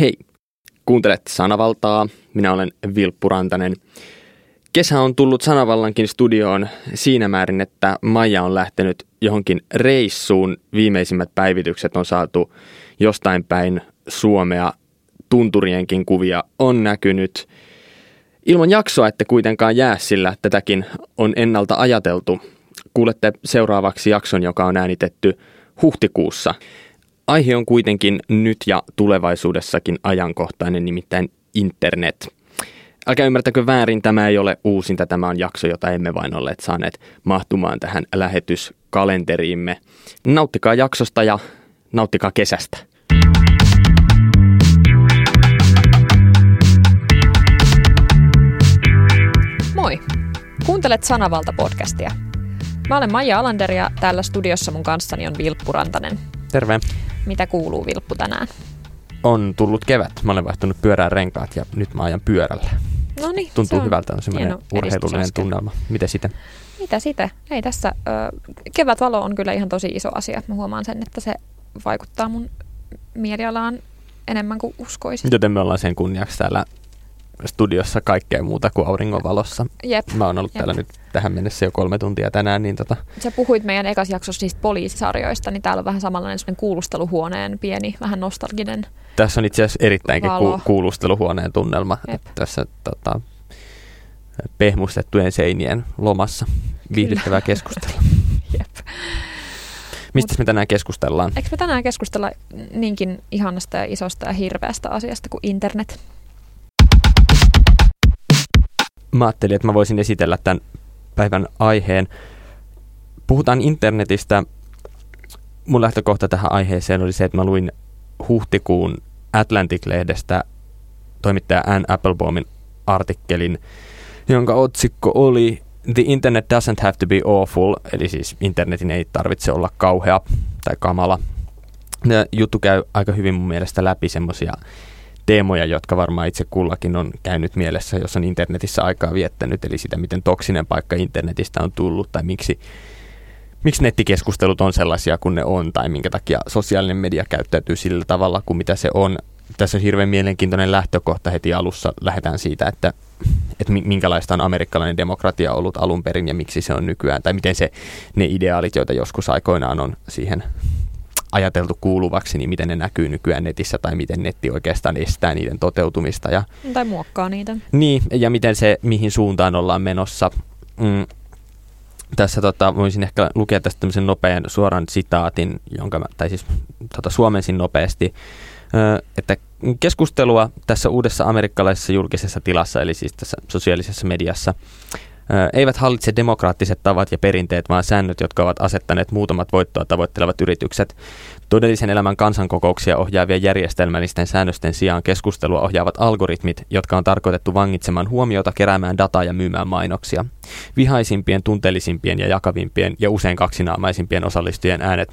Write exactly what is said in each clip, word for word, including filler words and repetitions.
Hei, kuuntelet Sanavaltaa. Minä olen Vilppu Rantanen. Kesä on tullut Sanavallankin studioon siinä määrin, että Maija on lähtenyt johonkin reissuun. Viimeisimmät päivitykset on saatu jostain päin Suomea. Tunturienkin kuvia on näkynyt. Ilman jaksoa ette kuitenkaan jää, sillä tätäkin on ennalta ajateltu. Kuulette seuraavaksi jakson, joka on äänitetty huhtikuussa. Aihe on kuitenkin nyt ja tulevaisuudessakin ajankohtainen, nimittäin internet. Älkää ymmärtäkö väärin, tämä ei ole uusinta. Tämä on jakso, jota emme vain olleet saaneet mahtumaan tähän lähetyskalenteriimme. Nauttikaa jaksosta ja nauttikaa kesästä. Moi! Kuuntelet Sanavalta-podcastia. Mä olen Maija Alander ja täällä studiossa mun kanssani on Vilppu Rantanen. Terve. Mitä kuuluu, Vilppu, tänään? On tullut kevät. Mä olen vaihtanut pyörään renkaat ja nyt mä ajan pyörällä. No niin. Tuntuu se on hyvältä, on semmoinen urheilullinen tunnelma. Miten sitä? Mitä sitä? Ei tässä. Kevätvalo on kyllä ihan tosi iso asia. Mä huomaan sen, että se vaikuttaa mun mielialaan enemmän kuin uskoisin. Joten me ollaan sen kunniaksi täällä studiossa kaikkea muuta kuin auringonvalossa. Jep. Mä oon ollut Jep. täällä nyt tähän mennessä jo kolme tuntia tänään. Niin tota... Sä puhuit meidän ekas jaksossa niistä poliisisarjoista, niin täällä on vähän samanlainen semmoinen kuulusteluhuoneen pieni, vähän nostalginen. Tässä on itse asiassa erittäinkin ku- kuulusteluhuoneen tunnelma. Tässä tota, pehmustettujen seinien lomassa viihdyttävää keskustelua. Mistä me tänään keskustellaan? Eikö me tänään keskustella niinkin ihanasta ja isosta ja hirveästä asiasta kuin internet? Mä ajattelin, että mä voisin esitellä tämän päivän aiheen. Puhutaan internetistä. Mun lähtökohta tähän aiheeseen oli se, että mä luin huhtikuun Atlantic-lehdestä toimittaja Ann Applebaumin artikkelin, jonka otsikko oli The Internet doesn't have to be awful, eli siis internetin ei tarvitse olla kauhea tai kamala. Ja juttu käy aika hyvin mun mielestä läpi semmoisia teemoja, jotka varmaan itse kullakin on käynyt mielessä, jos on internetissä aikaa viettänyt, eli sitä, miten toksinen paikka internetistä on tullut, tai miksi, miksi nettikeskustelut on sellaisia kuin ne on, tai minkä takia sosiaalinen media käyttäytyy sillä tavalla kuin mitä se on. Tässä on hirveän mielenkiintoinen lähtökohta heti alussa. Lähdetään siitä, että, että minkälaista on amerikkalainen demokratia ollut alun perin, ja miksi se on nykyään, tai miten se, ne ideaalit, joita joskus aikoinaan on siihen ajateltu kuuluvaksi, niin miten ne näkyy nykyään netissä tai miten netti oikeastaan estää niiden toteutumista. Ja, tai muokkaa niitä. Niin, ja miten se, mihin suuntaan ollaan menossa. Mm, tässä tota, voisin ehkä lukea tästä tämmöisen nopean suoran sitaatin, jonka mä, tai siis tota, suomensin nopeasti, ö, että keskustelua tässä uudessa amerikkalaisessa julkisessa tilassa, eli siis tässä sosiaalisessa mediassa, eivät hallitse demokraattiset tavat ja perinteet, vaan säännöt, jotka ovat asettaneet muutamat voittoa tavoittelevat yritykset. Todellisen elämän kansankokouksia ohjaavien järjestelmällisten säännösten sijaan keskustelua ohjaavat algoritmit, jotka on tarkoitettu vangitsemaan huomiota, keräämään dataa ja myymään mainoksia. Vihaisimpien, tunteellisimpien ja jakavimpien ja usein kaksinaamaisimpien osallistujien äänet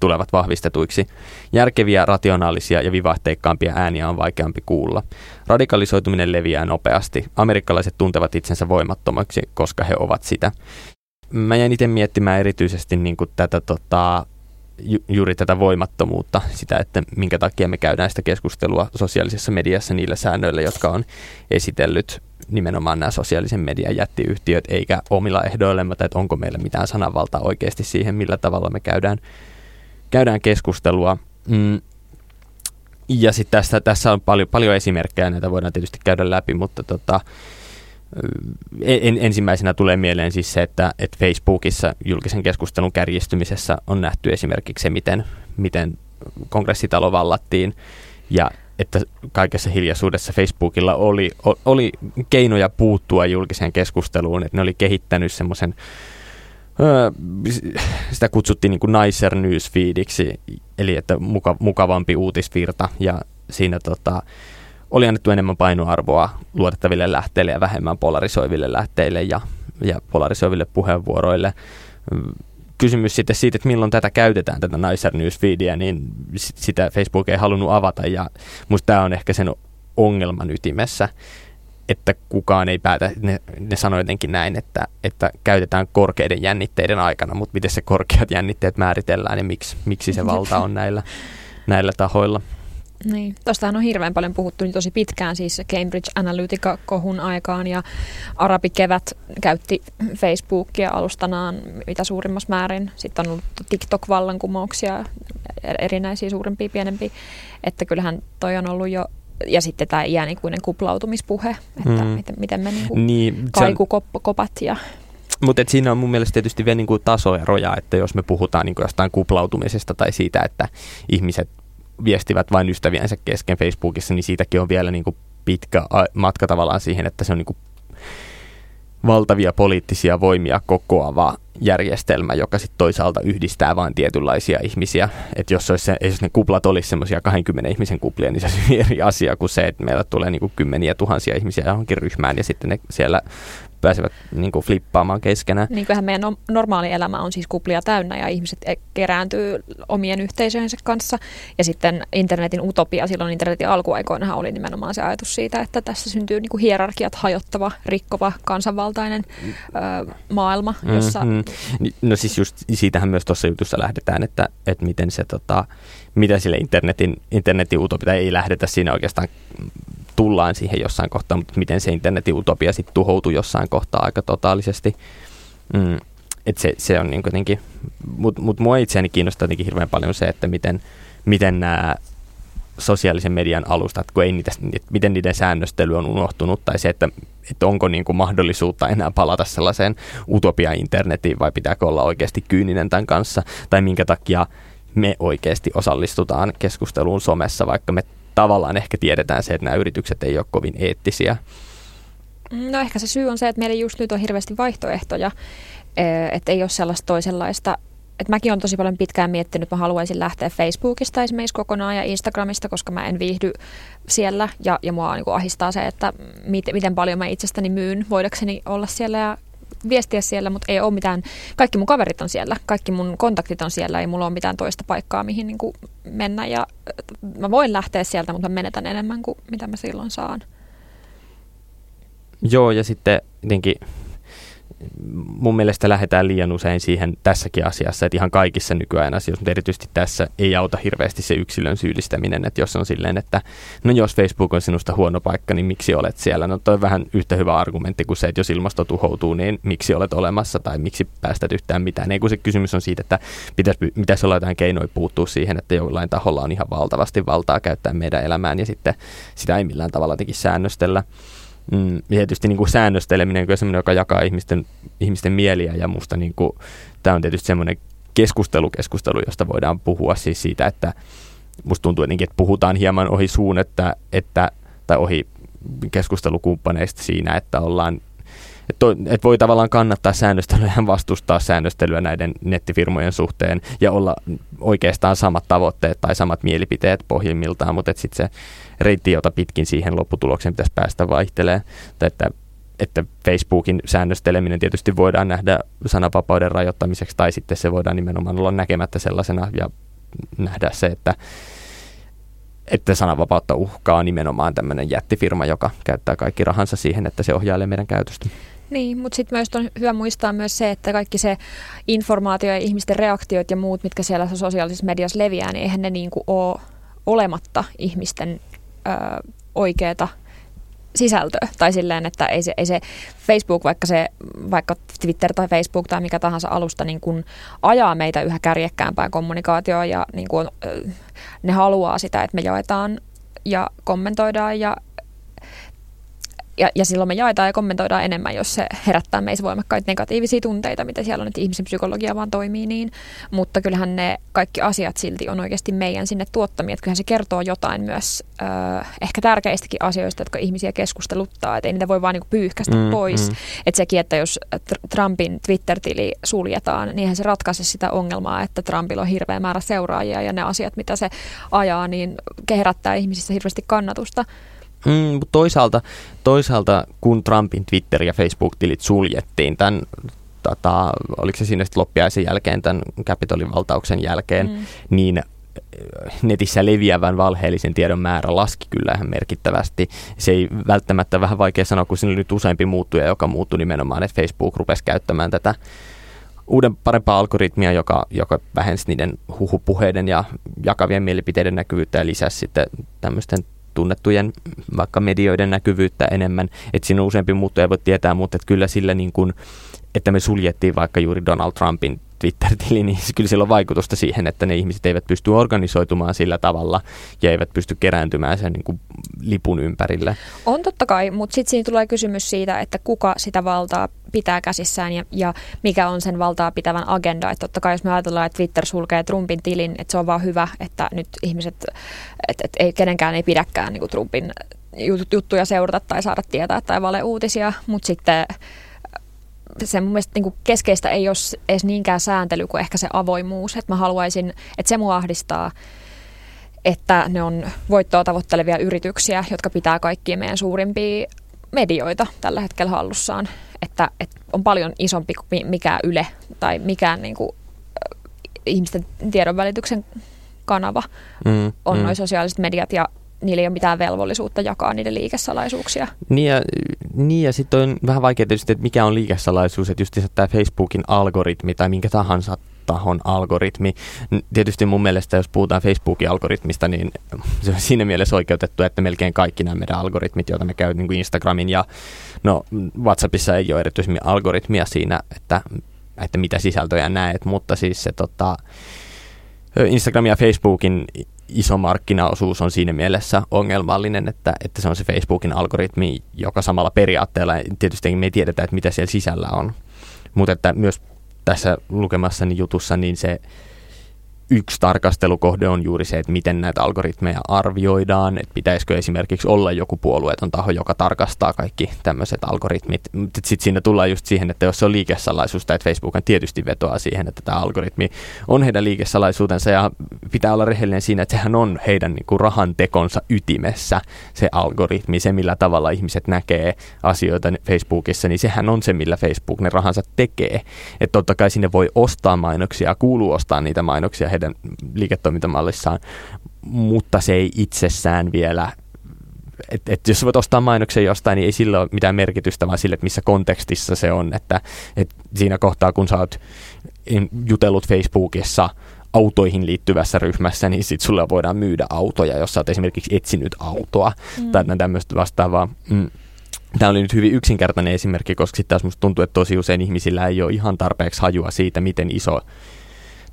tulevat vahvistetuiksi. Järkeviä, rationaalisia ja vivahteikkaampia ääniä on vaikeampi kuulla. Radikalisoituminen leviää nopeasti. Amerikkalaiset tuntevat itsensä voimattomaksi, koska he ovat sitä. Mä jäin itse miettimään erityisesti niin kuin tätä, tota, ju- juuri tätä voimattomuutta, sitä, että minkä takia me käydään sitä keskustelua sosiaalisessa mediassa niillä säännöillä, jotka on esitellyt nimenomaan nämä sosiaalisen median jättiyhtiöt, eikä omilla ehdoillamme, että onko meillä mitään sananvaltaa oikeasti siihen, millä tavalla me käydään Käydään keskustelua. Mm. Ja sitten tässä, tässä on paljon, paljon esimerkkejä, näitä voidaan tietysti käydä läpi, mutta tota, en, ensimmäisenä tulee mieleen siis se, että, että Facebookissa julkisen keskustelun kärjistymisessä on nähty esimerkiksi se, miten, miten kongressitalo vallattiin ja että kaikessa hiljaisuudessa Facebookilla oli, oli keinoja puuttua julkiseen keskusteluun, että ne oli kehittänyt semmoisen, sitä kutsuttiin niin kuin nicer newsfeediksi, eli että muka, mukavampi uutisvirta, ja siinä tota, oli annettu enemmän painoarvoa luotettaville lähteille ja vähemmän polarisoiville lähteille ja, ja polarisoiville puheenvuoroille. Kysymys sitten siitä, että milloin tätä käytetään, tätä nicer newsfeediä, niin sitä Facebook ei halunnut avata, ja musta tämä on ehkä sen ongelman ytimessä, että kukaan ei päätä, ne, ne sanoi jotenkin näin, että, että käytetään korkeiden jännitteiden aikana, mutta miten se korkeat jännitteet määritellään ja miksi, miksi se valta on näillä, näillä tahoilla. Niin. Tuostahan on hirveän paljon puhuttu niin tosi pitkään, siis Cambridge Analytica-kohun aikaan, ja Arabi Kevät käytti Facebookia alustanaan mitä suurimmassa määrin. Sitten on ollut TikTok-vallankumouksia, erinäisiä suurempia, pienempiä, että kyllähän toi on ollut jo. Ja sitten tämä iänikuinen kuplautumispuhe, että mm. miten, miten me niinku niin, kaikukopat ja. Mutta siinä on mun mielestä tietysti vielä niinku tasoeroja, että jos me puhutaan niinku jostain kuplautumisesta tai siitä, että ihmiset viestivät vain ystäviensä kesken Facebookissa, niin siitäkin on vielä niinku pitkä matka tavallaan siihen, että se on niinku valtavia poliittisia voimia kokoava järjestelmä, joka sitten toisaalta yhdistää vain tietynlaisia ihmisiä. Että jos, jos ne kuplat olisi semmoisia kaksikymmentä ihmisen kuplia, niin se on eri asia kuin se, että meillä tulee niinku kymmeniä tuhansia ihmisiä johonkin ryhmään ja sitten ne siellä pääsevät niinku flippaamaan keskenään. Niin kyllähän meidän normaali elämä on siis kuplia täynnä ja ihmiset kerääntyy omien yhteisöjensä kanssa. Ja sitten internetin utopia, silloin internetin alkuaikoinahan oli nimenomaan se ajatus siitä, että tässä syntyy niinku hierarkiat hajottava, rikkova, kansanvaltainen ö, maailma, jossa. Mm-hmm. No siis just siitähän myös tuossa jutussa lähdetään, että, että miten se, tota, mitä sille internetin, internetin utopia, ei lähdetä siinä oikeastaan, tullaan siihen jossain kohtaa, mutta miten se internetin utopia sitten tuhoutuu jossain kohtaa aika totaalisesti. Mm, et se, se on niin kuitenkin, mutta mut mua itseäni kiinnostaa jotenkin hirveän paljon se, että miten, miten nämä sosiaalisen median alustat, kun ei niitä, miten niiden säännöstely on unohtunut, tai se, että, että onko niin kuin mahdollisuutta enää palata sellaiseen utopia-internetiin, vai pitääkö olla oikeasti kyyninen tämän kanssa, tai minkä takia me oikeasti osallistutaan keskusteluun somessa, vaikka me tavallaan ehkä tiedetään se, että nämä yritykset ei ole kovin eettisiä. No ehkä se syy on se, että meillä just nyt on hirveästi vaihtoehtoja, että ei ole sellaista toisenlaista. Et mäkin olen tosi paljon pitkään miettinyt, että mä haluaisin lähteä Facebookista esimerkiksi kokonaan ja Instagramista, koska mä en viihdy siellä. Ja, ja mua niin kuin ahistaa se, että mit, miten paljon mä itsestäni myyn voidakseni olla siellä ja viestiä siellä, mutta ei ole mitään. Kaikki mun kaverit on siellä, kaikki mun kontaktit on siellä, ei mulla ole mitään toista paikkaa, mihin niin kuin mennä. Ja mä voin lähteä sieltä, mutta mä menetän enemmän kuin mitä mä silloin saan. Joo, ja sitten jotenkin mun mielestä lähdetään liian usein siihen tässäkin asiassa, että ihan kaikissa nykyajan asioissa, mutta erityisesti tässä ei auta hirveästi se yksilön syyllistäminen, että jos on silleen, että no jos Facebook on sinusta huono paikka, niin miksi olet siellä? No toi on vähän yhtä hyvä argumentti kuin se, että jos ilmasto tuhoutuu, niin miksi olet olemassa tai miksi päästät yhtään mitään? Ei kun se kysymys on siitä, että pitäisi, pitäisi olla jotain keinoja puuttua siihen, että jollain taholla on ihan valtavasti valtaa käyttää meidän elämään ja sitten sitä ei millään tavalla jotenkin säännöstellä. Mm, ja tietysti niin kuin säännösteleminen on semmoinen, joka jakaa ihmisten, ihmisten mieliä ja musta niin kuin, tämä on tietysti semmoinen keskustelu, keskustelu, josta voidaan puhua siis siitä, että musta tuntuu jotenkin, että puhutaan hieman ohi suun, että, että, tai ohi keskustelukumppaneista siinä, että ollaan, että, että voi tavallaan kannattaa säännöstelyä ja vastustaa säännöstelyä näiden nettifirmojen suhteen ja olla oikeastaan samat tavoitteet tai samat mielipiteet pohjimmiltaan, mutta sitten se reitti, jota pitkin siihen lopputulokseen pitäisi päästä vaihtelee. Että, että Facebookin säännösteleminen tietysti voidaan nähdä sananvapauden rajoittamiseksi tai sitten se voidaan nimenomaan olla näkemättä sellaisena ja nähdä se, että, että sananvapautta uhkaa nimenomaan tämmöinen jättifirma, joka käyttää kaikki rahansa siihen, että se ohjailee meidän käytöstä. Niin, mutta sitten myös on hyvä muistaa myös se, että kaikki se informaatio ja ihmisten reaktiot ja muut, mitkä siellä sosiaalisessa mediassa leviää, niin eihän ne niin kuin ole olematta ihmisten Ö, oikeata sisältöä. Tai silleen, että ei se, ei se Facebook, vaikka, se, vaikka Twitter tai Facebook tai mikä tahansa alusta niin kun ajaa meitä yhä kärjekkäämpään kommunikaatioon ja niin kun, ö, ne haluaa sitä, että me jaetaan ja kommentoidaan ja, ja, ja silloin me jaetaan ja kommentoidaan enemmän, jos se herättää meissä voimakkaita negatiivisia tunteita, mitä siellä on, että ihmisen psykologia vaan toimii niin, mutta kyllähän ne kaikki asiat silti on oikeasti meidän sinne tuottamia, että kyllähän se kertoo jotain myös ö, ehkä tärkeistäkin asioista, jotka ihmisiä keskusteluttaa, että ei niitä voi vaan niinku pyyhkästä mm, pois, mm. että sekin, että jos tr- Trumpin Twitter-tili suljetaan, niin eihän se ratkaise sitä ongelmaa, että Trumpilla on hirveä määrä seuraajia ja ne asiat, mitä se ajaa, niin herättää ihmisissä hirveästi kannatusta. Mm, mutta toisaalta, toisaalta, kun Trumpin Twitter- ja Facebook-tilit suljettiin tämän, tata, oliko se siinä sitten loppiaisen jälkeen, tämän Capitolin valtauksen jälkeen, mm. niin netissä leviävän valheellisen tiedon määrä laski kyllä ihan merkittävästi. Se ei välttämättä, vähän vaikea sanoa, kun siinä oli nyt useampi muuttuja, joka muuttui nimenomaan, että Facebook rupesi käyttämään tätä uuden parempaa algoritmia, joka, joka vähensi niiden huhupuheiden ja jakavien mielipiteiden näkyvyyttä ja lisäsi sitten tämmöisten tunnettujen vaikka medioiden näkyvyyttä enemmän. Että siinä on useampi muuttuja, ei voi tietää, mutta että kyllä sillä niin kuin, että me suljettiin vaikka juuri Donald Trumpin Twitter-tili, niin kyllä sillä on vaikutusta siihen, että ne ihmiset eivät pysty organisoitumaan sillä tavalla ja eivät pysty kerääntymään sen niin kuin lipun ympärille. On totta kai, mutta sitten siinä tulee kysymys siitä, että kuka sitä valtaa pitää käsissään ja, ja mikä on sen valtaa pitävän agenda. Että totta kai jos me ajatellaan, että Twitter sulkee Trumpin tilin, että se on vaan hyvä, että nyt ihmiset, että, että ei, kenenkään ei pidäkään niin kuin Trumpin juttuja seurata tai saada tietää tai valeuutisia, mutta sitten se mun mielestä niin kuin keskeistä ei ole edes niinkään sääntely kuin ehkä se avoimuus. Että mä haluaisin, että se mua ahdistaa, että ne on voittoa tavoittelevia yrityksiä, jotka pitää kaikkia meidän suurimpia medioita tällä hetkellä hallussaan. Että, että on paljon isompi kuin mikään Yle tai mikään niin kuin ihmisten tiedonvälityksen kanava mm, on mm. noi sosiaaliset mediat ja niillä ei ole mitään velvollisuutta jakaa niiden liikesalaisuuksia. Niin ja, niin ja sitten on vähän vaikea tietysti, että mikä on liikesalaisuus, että just tämä Facebookin algoritmi tai minkä tahansa tahon algoritmi. Tietysti mun mielestä, jos puhutaan Facebookin algoritmista, niin se on siinä mielessä oikeutettu, että melkein kaikki nämä meidän algoritmit, joita me käymme niin kuin Instagramin ja no, WhatsAppissa ei ole erityisesti algoritmia siinä, että, että mitä sisältöjä näet, mutta siis se tota, Instagram ja Facebookin iso markkinaosuus on siinä mielessä ongelmallinen, että, että se on se Facebookin algoritmi, joka samalla periaatteella, tietysti me ei tiedetä, että mitä siellä sisällä on, mutta että myös tässä lukemassani jutussa niin se yksi tarkastelukohde on juuri se, että miten näitä algoritmeja arvioidaan, että pitäisikö esimerkiksi olla joku puolueeton taho, joka tarkastaa kaikki tämmöiset algoritmit. Sitten siinä tullaan just siihen, että jos se on liikesalaisuus, tai että Facebook on tietysti vetoaa siihen, että tämä algoritmi on heidän liikesalaisuutensa ja pitää olla rehellinen siinä, että sehän on heidän niin kuin rahantekonsa ytimessä se algoritmi, se millä tavalla ihmiset näkee asioita Facebookissa, niin sehän on se, millä Facebook ne rahansa tekee. Että totta kai sinne voi ostaa mainoksia, kuuluu ostaa niitä mainoksia heidän liiketoimintamallissaan, mutta se ei itsessään vielä, että et jos voit ostaa mainoksen jostain, niin ei sillä ole mitään merkitystä, vaan sille, että missä kontekstissa se on, että et siinä kohtaa, kun sä oot jutellut Facebookissa autoihin liittyvässä ryhmässä, niin sit sulle voidaan myydä autoja, jos sä oot esimerkiksi etsinyt autoa mm. tai tämmöistä vastaavaa. Mm. Tämä oli nyt hyvin yksinkertainen esimerkki, koska sitten taas musta tuntuu, että tosi usein ihmisillä ei ole ihan tarpeeksi hajua siitä, miten iso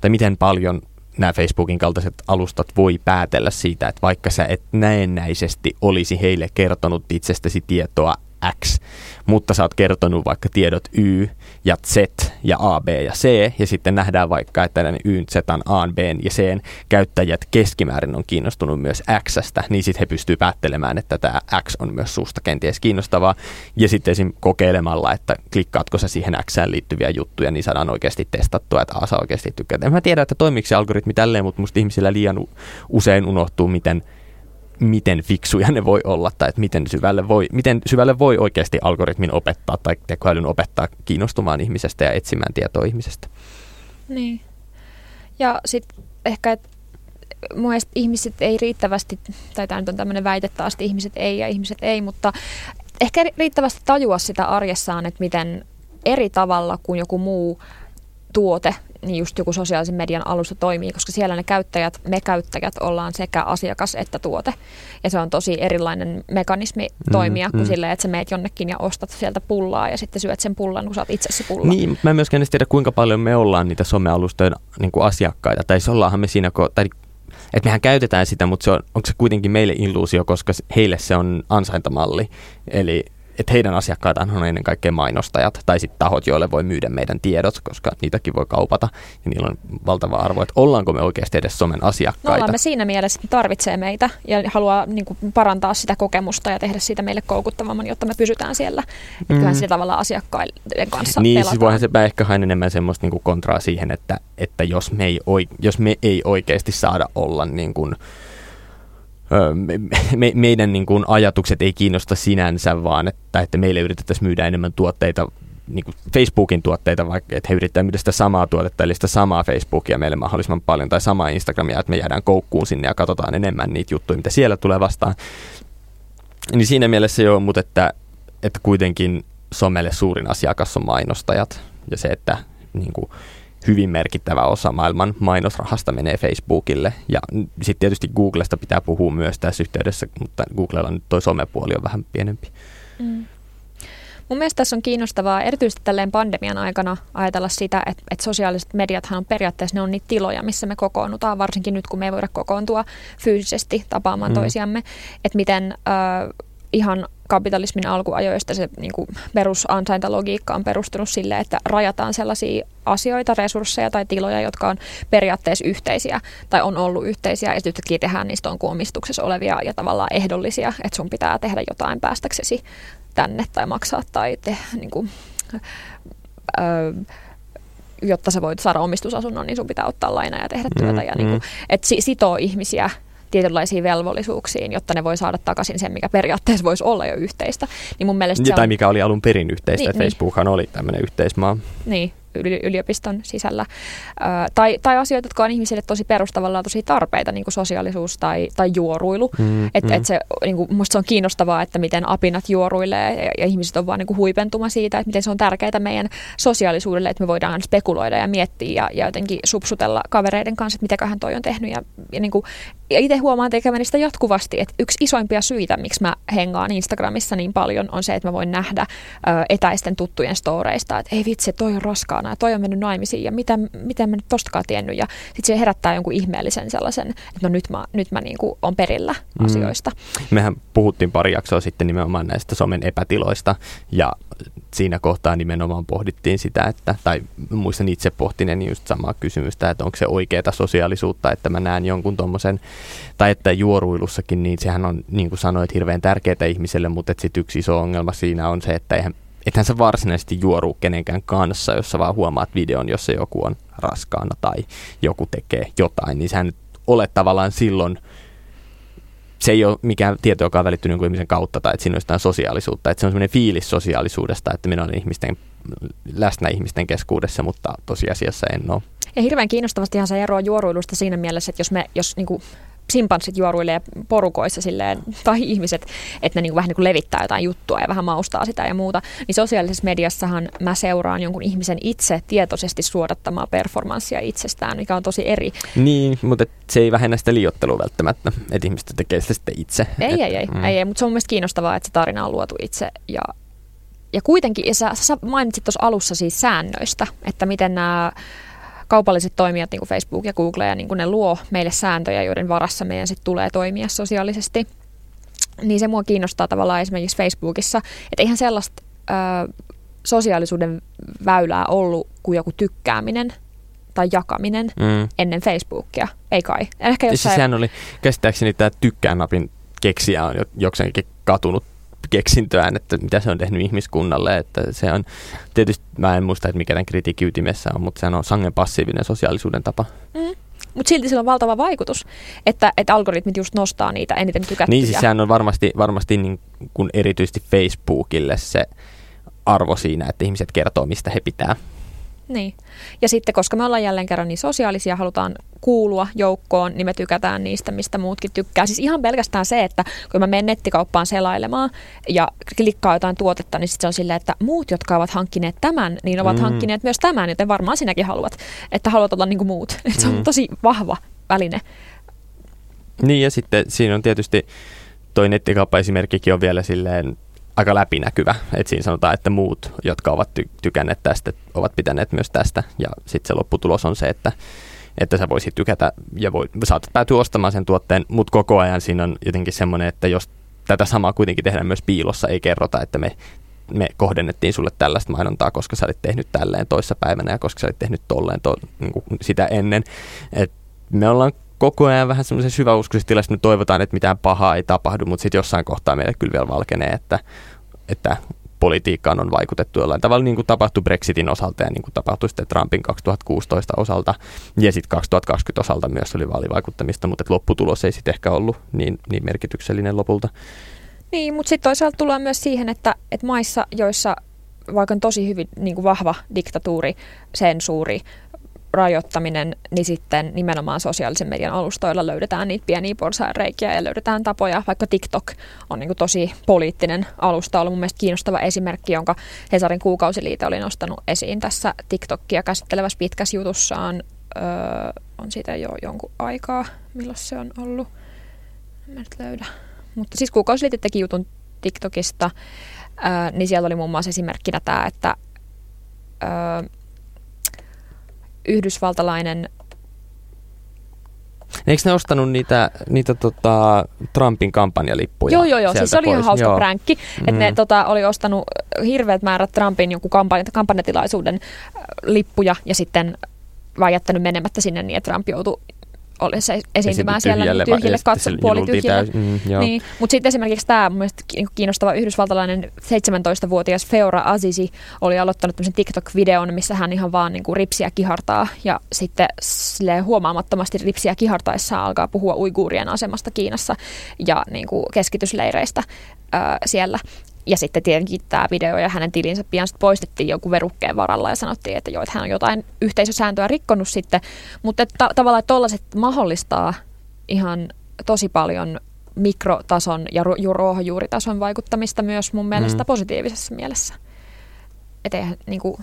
tai miten paljon nämä Facebookin kaltaiset alustat voi päätellä siitä, että vaikka sä et näennäisesti olisi heille kertonut itsestäsi tietoa X, mutta sä oot kertonut vaikka tiedot Y ja Z ja A, B ja C, ja sitten nähdään vaikka, että näiden Y, Z, A, B ja C käyttäjät keskimäärin on kiinnostunut myös X:stä, niin sitten he pystyvät päättelemään, että tämä X on myös susta kenties kiinnostavaa, ja sitten esim. Kokeilemalla, että klikkaatko sä siihen X:ään liittyviä juttuja, niin saadaan oikeasti testattua, että A, sä oikeasti tykkäät. En mä tiedä, että toimiiko se algoritmi tälleen, mutta musta ihmisillä liian usein unohtuu, miten miten fiksuja ne voi olla tai että miten syvälle voi, miten syvälle voi oikeasti algoritmin opettaa tai tekoälyn opettaa kiinnostumaan ihmisestä ja etsimään tietoa ihmisestä. Niin. Ja sitten ehkä, että mun mielestä ihmiset ei riittävästi, tai tämä nyt on tämmöinen väite taas, että ihmiset ei ja ihmiset ei, mutta ehkä riittävästi tajua sitä arjessaan, että miten eri tavalla kuin joku muu tuote, niin just joku sosiaalisen median alusta toimii, koska siellä ne käyttäjät, me käyttäjät ollaan sekä asiakas että tuote. Ja se on tosi erilainen mekanismi toimia mm, kuin mm. silleen, että sä meet jonnekin ja ostat sieltä pullaa ja sitten syöt sen pullan, kun sä oot itse se pulla. Niin, mä en myöskään tiedä, kuinka paljon me ollaan niitä somealustojen niin kuin asiakkaita. Tai se ollaanhan me siinä, kun, tai, että mehän käytetään sitä, mutta se on, onko se kuitenkin meille illuusio, koska heille se on ansaintamalli. Eli että heidän asiakkaitaan on ennen kaikkea mainostajat tai sitten tahot, joille voi myydä meidän tiedot, koska niitäkin voi kaupata ja niillä on valtava arvo, että ollaanko me oikeasti edes somen asiakkaita. No ollaan me siinä mielessä, että tarvitsee meitä ja haluaa niin kuin parantaa sitä kokemusta ja tehdä siitä meille koukuttavamman, jotta me pysytään siellä. Mm. Kyllähän sillä tavalla asiakkaiden kanssa niin, pelataan. Niin, siis voihan se ehkä hain enemmän semmoista niin kuin kontraa siihen, että, että jos, me ei, jos me ei oikeasti saada olla niin kuin Me, me, meidän niin kuin ajatukset ei kiinnosta sinänsä, vaan että, että meille yritettäisiin myydä enemmän tuotteita, niin kuin Facebookin tuotteita, vaikka että he yrittävät myydä sitä samaa tuotetta, eli sitä samaa Facebookia meille mahdollisimman paljon, tai samaa Instagramia, että me jäädään koukkuun sinne ja katsotaan enemmän niitä juttuja, mitä siellä tulee vastaan. Niin siinä mielessä joo, mutta että, että kuitenkin somelle suurin asiakas on mainostajat, ja se, että niin kuin hyvin merkittävä osa maailman mainosrahasta menee Facebookille. Ja sitten tietysti Googlesta pitää puhua myös tässä yhteydessä, mutta Googlella nyt toi somepuoli on vähän pienempi. Mm. Mun mielestä tässä on kiinnostavaa erityisesti tälleen pandemian aikana ajatella sitä, että, että sosiaaliset mediathan on periaatteessa ne on niitä tiloja, missä me kokoonnutaan, varsinkin nyt kun me ei voida kokoontua fyysisesti tapaamaan mm. toisiamme, että miten äh, ihan kapitalismin alkuajoista se niin kuin perusansaintalogiikka on perustunut sille, että rajataan sellaisia asioita, resursseja tai tiloja, jotka on periaatteessa yhteisiä tai on ollut yhteisiä ja sitten tehdään niistä on omistuksessa olevia ja tavallaan ehdollisia, että sun pitää tehdä jotain päästäksesi tänne tai maksaa tai te, niin kuin, öö, jotta sä voit saada omistusasunnon, niin sun pitää ottaa lainaa ja tehdä työtä mm, ja mm. niin kuin, et sitoo ihmisiä tietynlaisiin velvollisuuksiin, jotta ne voi saada takaisin sen, mikä periaatteessa voisi olla jo yhteistä. Niin mun mielestä se on... Tai mikä oli alun perin yhteistä, niin, että niin. Facebookhan oli tämmöinen yhteismaa. Niin, yliopiston sisällä. Ö, tai, tai asioita, jotka on ihmisille tosi perustavallaan tosi tarpeita, niin kuin sosiaalisuus tai, tai juoruilu. Mm, et, mm. Et se, niin kuin, musta se on kiinnostavaa, että miten apinat juoruilee ja, ja ihmiset on vaan niin kuin huipentuma siitä, että miten se on tärkeää meidän sosiaalisuudelle, että me voidaan spekuloida ja miettiä ja, ja jotenkin supsutella kavereiden kanssa, että mitäköhän toi on tehnyt ja, ja niin kuin, ja itse huomaan tekemäni sitä jatkuvasti, että yksi isoimpia syitä, miksi mä hengaan Instagramissa niin paljon, on se, että mä voin nähdä ö, etäisten tuttujen storeista, että ei vitsi, toi on raskaana ja toi on mennyt naimisiin ja mitä, mitä mä nyt tostakaan tiennyt. Ja sit se herättää jonkun ihmeellisen sellaisen, että no nyt mä, nyt mä niinku on perillä mm. asioista. Mehän puhuttiin pari jaksoa sitten nimenomaan näistä somen epätiloista ja siinä kohtaa nimenomaan pohdittiin sitä, että, tai muistan itse pohtinen just samaa kysymystä, että onko se oikeaa sosiaalisuutta, että mä näen jonkun tommosen, tai että juoruilussakin, niin sehän on, niin kuin sanoit, hirveän tärkeää ihmiselle, mutta sitten yksi iso ongelma siinä on se, että eihän, ethän sä varsinaisesti juoruu kenenkään kanssa, jos sä vaan huomaat videon, jossa joku on raskaana tai joku tekee jotain, niin sehän nyt olet tavallaan silloin, se ei ole mikään tieto, joka on välittynyt jonkun ihmisen kautta tai että siinä on jotain sosiaalisuutta. Että se on semmoinen fiilis sosiaalisuudesta, että minä olen ihmisten, läsnä ihmisten keskuudessa, mutta tosiasiassa en ole. Ja hirveän kiinnostavastihan se eroaa juoruilusta siinä mielessä, että jos me, jos niinku simpanssit juoruilee porukoissa silleen, tai ihmiset, että ne niinku vähän niinku levittää jotain juttua ja vähän maustaa sitä ja muuta, niin sosiaalisessa mediassahan mä seuraan jonkun ihmisen itse tietoisesti suodattamaa performanssia itsestään, mikä on tosi eri. Niin, mutta se ei vähennä sitä liioittelua välttämättä, että ihmiset tekee sitä sitten itse. Ei, et, ei, ei, mm. ei, ei, mutta se on mun mielestä kiinnostavaa, että se tarina on luotu itse ja ja kuitenkin, ja sä, sä mainitsit tuossa alussa siis säännöistä, että miten nämä kaupalliset toimijat, niin kuin Facebook ja Google, ja niin kuin ne luo meille sääntöjä, joiden varassa meidän sitten tulee toimia sosiaalisesti. Niin se mua kiinnostaa tavallaan esimerkiksi Facebookissa, että eihän sellaista ö, sosiaalisuuden väylää ollut kuin joku tykkääminen tai jakaminen mm. ennen Facebookia, ei kai. Ehkä jossain... Sehän oli, käsittääkseni tämä tykkää-napin keksijä on jokseenkin katunut keksintöään, että mitä se on tehnyt ihmiskunnalle, että se on, tietysti mä en muista, että mikä tämän kritiikin ytimessä on, mutta sehän on sangen passiivinen sosiaalisuuden tapa. Mm. Mutta silti sillä on valtava vaikutus, että, että algoritmit just nostaa niitä eniten tykättyjä. Niin siis sehän on varmasti, varmasti niin kuin erityisesti Facebookille se arvo siinä, että ihmiset kertoo, mistä he pitää. Niin. Ja sitten, koska me ollaan jälleen kerran niin sosiaalisia, halutaan kuulua joukkoon, niin me tykätään niistä, mistä muutkin tykkää. Siis ihan pelkästään se, että kun mä menen nettikauppaan selailemaan ja klikkaan jotain tuotetta, niin sitten se on silleen, että muut, jotka ovat hankkineet tämän, niin ovat mm. hankkineet myös tämän, joten varmaan sinäkin haluat, että haluat olla niin kuin muut. Mm. Se on tosi vahva väline. Niin ja sitten siinä on tietysti, toi nettikauppa esimerkkikin on vielä silleen, aika läpinäkyvä, että siinä sanotaan, että muut, jotka ovat ty- tykänneet tästä, ovat pitäneet myös tästä ja sitten se lopputulos on se, että, että sä voisit tykätä ja voi, saatat päätyä ostamaan sen tuotteen, mutta koko ajan siinä on jotenkin semmoinen, että jos tätä samaa kuitenkin tehdään myös piilossa, ei kerrota, että me, me kohdennettiin sulle tällaista mainontaa, koska sä olit tehnyt tälleen toissapäivänä ja koska sä olit tehnyt tolleen to, niin kuin sitä ennen, että me ollaan koko ajan vähän semmoisen syväuskoisen tilassa, me toivotaan, että mitään pahaa ei tapahdu, mutta sitten jossain kohtaa meille kyllä vielä valkenee, että, että politiikkaan on vaikutettu jollain tavalla, niin kuin tapahtui Brexitin osalta ja niin kuin tapahtui sitten Trumpin kaksituhattakuusitoista osalta ja sitten kaksituhattakaksikymmentä osalta myös oli vaalivaikuttamista, mutta lopputulos ei sitten ehkä ollut niin, niin merkityksellinen lopulta. Niin, mutta sitten toisaalta tullaan myös siihen, että, että maissa, joissa vaikka on tosi hyvin niin kuin vahva diktatuuri, sensuuri, rajoittaminen, niin sitten nimenomaan sosiaalisen median alustoilla löydetään niitä pieniä porsaanreikiä ja löydetään tapoja, vaikka TikTok on niin kuin tosi poliittinen alusta, ollut mun mielestä kiinnostava esimerkki, jonka Hesarin kuukausiliite oli nostanut esiin tässä TikTokia käsittelevässä pitkässä jutussaan. Öö, on siitä jo jonkun aikaa, milloin se on ollut. En mä nyt löydä. Mutta siis kuukausiliite teki jutun TikTokista, öö, niin siellä oli muun muassa esimerkkinä tämä, että öö, yhdysvaltalainen... Eikö ne ostanut niitä, niitä tota Trumpin kampanjalippuja? Joo, joo, joo. Siis se oli pois. Ihan hauska pränkki. Että mm. ne tota, oli ostanut hirveät määrät Trumpin jonkun kampanj- kampanjatilaisuuden lippuja ja sitten vaan jättänyt menemättä sinne niin, että Trump joutui olisi esiintymään siellä tyhjille, tyhjille katso, puolityhjille. Mm, niin. Mutta sitten esimerkiksi tämä mielestäni kiinnostava yhdysvaltalainen seitsemäntoistavuotias Feroza Aziz oli aloittanut tämmöisen TikTok-videon, missä hän ihan vaan niinku ripsiä kihartaa ja sitten huomaamattomasti ripsiä kihartaessa alkaa puhua uiguurien asemasta Kiinassa ja niinku keskitysleireistä ää, siellä. Ja sitten tietenkin tämä video ja hänen tilinsä pian sitten poistettiin joku verukkeen varalla ja sanottiin, että joo, että hän on jotain yhteisösääntöä rikkonut sitten. Mutta että ta- tavallaan tollaiset mahdollistaa ihan tosi paljon mikrotason ja ru- ruohonjuuritason vaikuttamista myös mun mielestä mm. positiivisessa mielessä. Et eihän, niin kuin,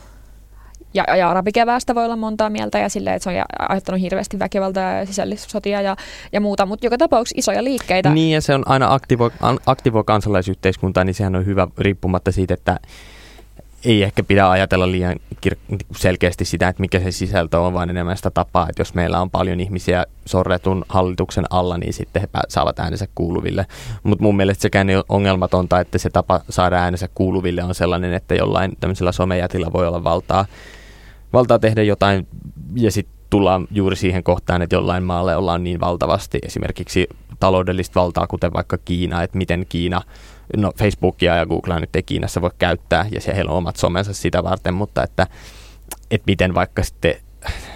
ja, ja arabikeväästä voi olla montaa mieltä ja silleen, että se on aiheuttanut hirveästi väkivaltaa ja sisällissotia ja, ja muuta, mutta joka tapauksessa isoja liikkeitä. Niin ja se on aina aktivo, aktivo kansalaisyhteiskuntaa, niin sehän on hyvä riippumatta siitä, että ei ehkä pidä ajatella liian kir- selkeästi sitä, että mikä se sisältö on, vaan enemmän sitä tapaa, että jos meillä on paljon ihmisiä sorretun hallituksen alla, niin sitten he saavat äänensä kuuluville. Mutta mun mielestä sekään ei ole ongelmatonta, että se tapa saada äänensä kuuluville on sellainen, että jollain tämmöisellä somejätillä voi olla valtaa, valtaa tehdä jotain ja sitten tullaan juuri siihen kohtaan, että jollain maalle ollaan niin valtavasti esimerkiksi taloudellista valtaa, kuten vaikka Kiina, että miten Kiina, no Facebookia ja Googlea nyt ei Kiinassa voi käyttää ja siellä heillä on omat somensa sitä varten, mutta että, että miten vaikka sitten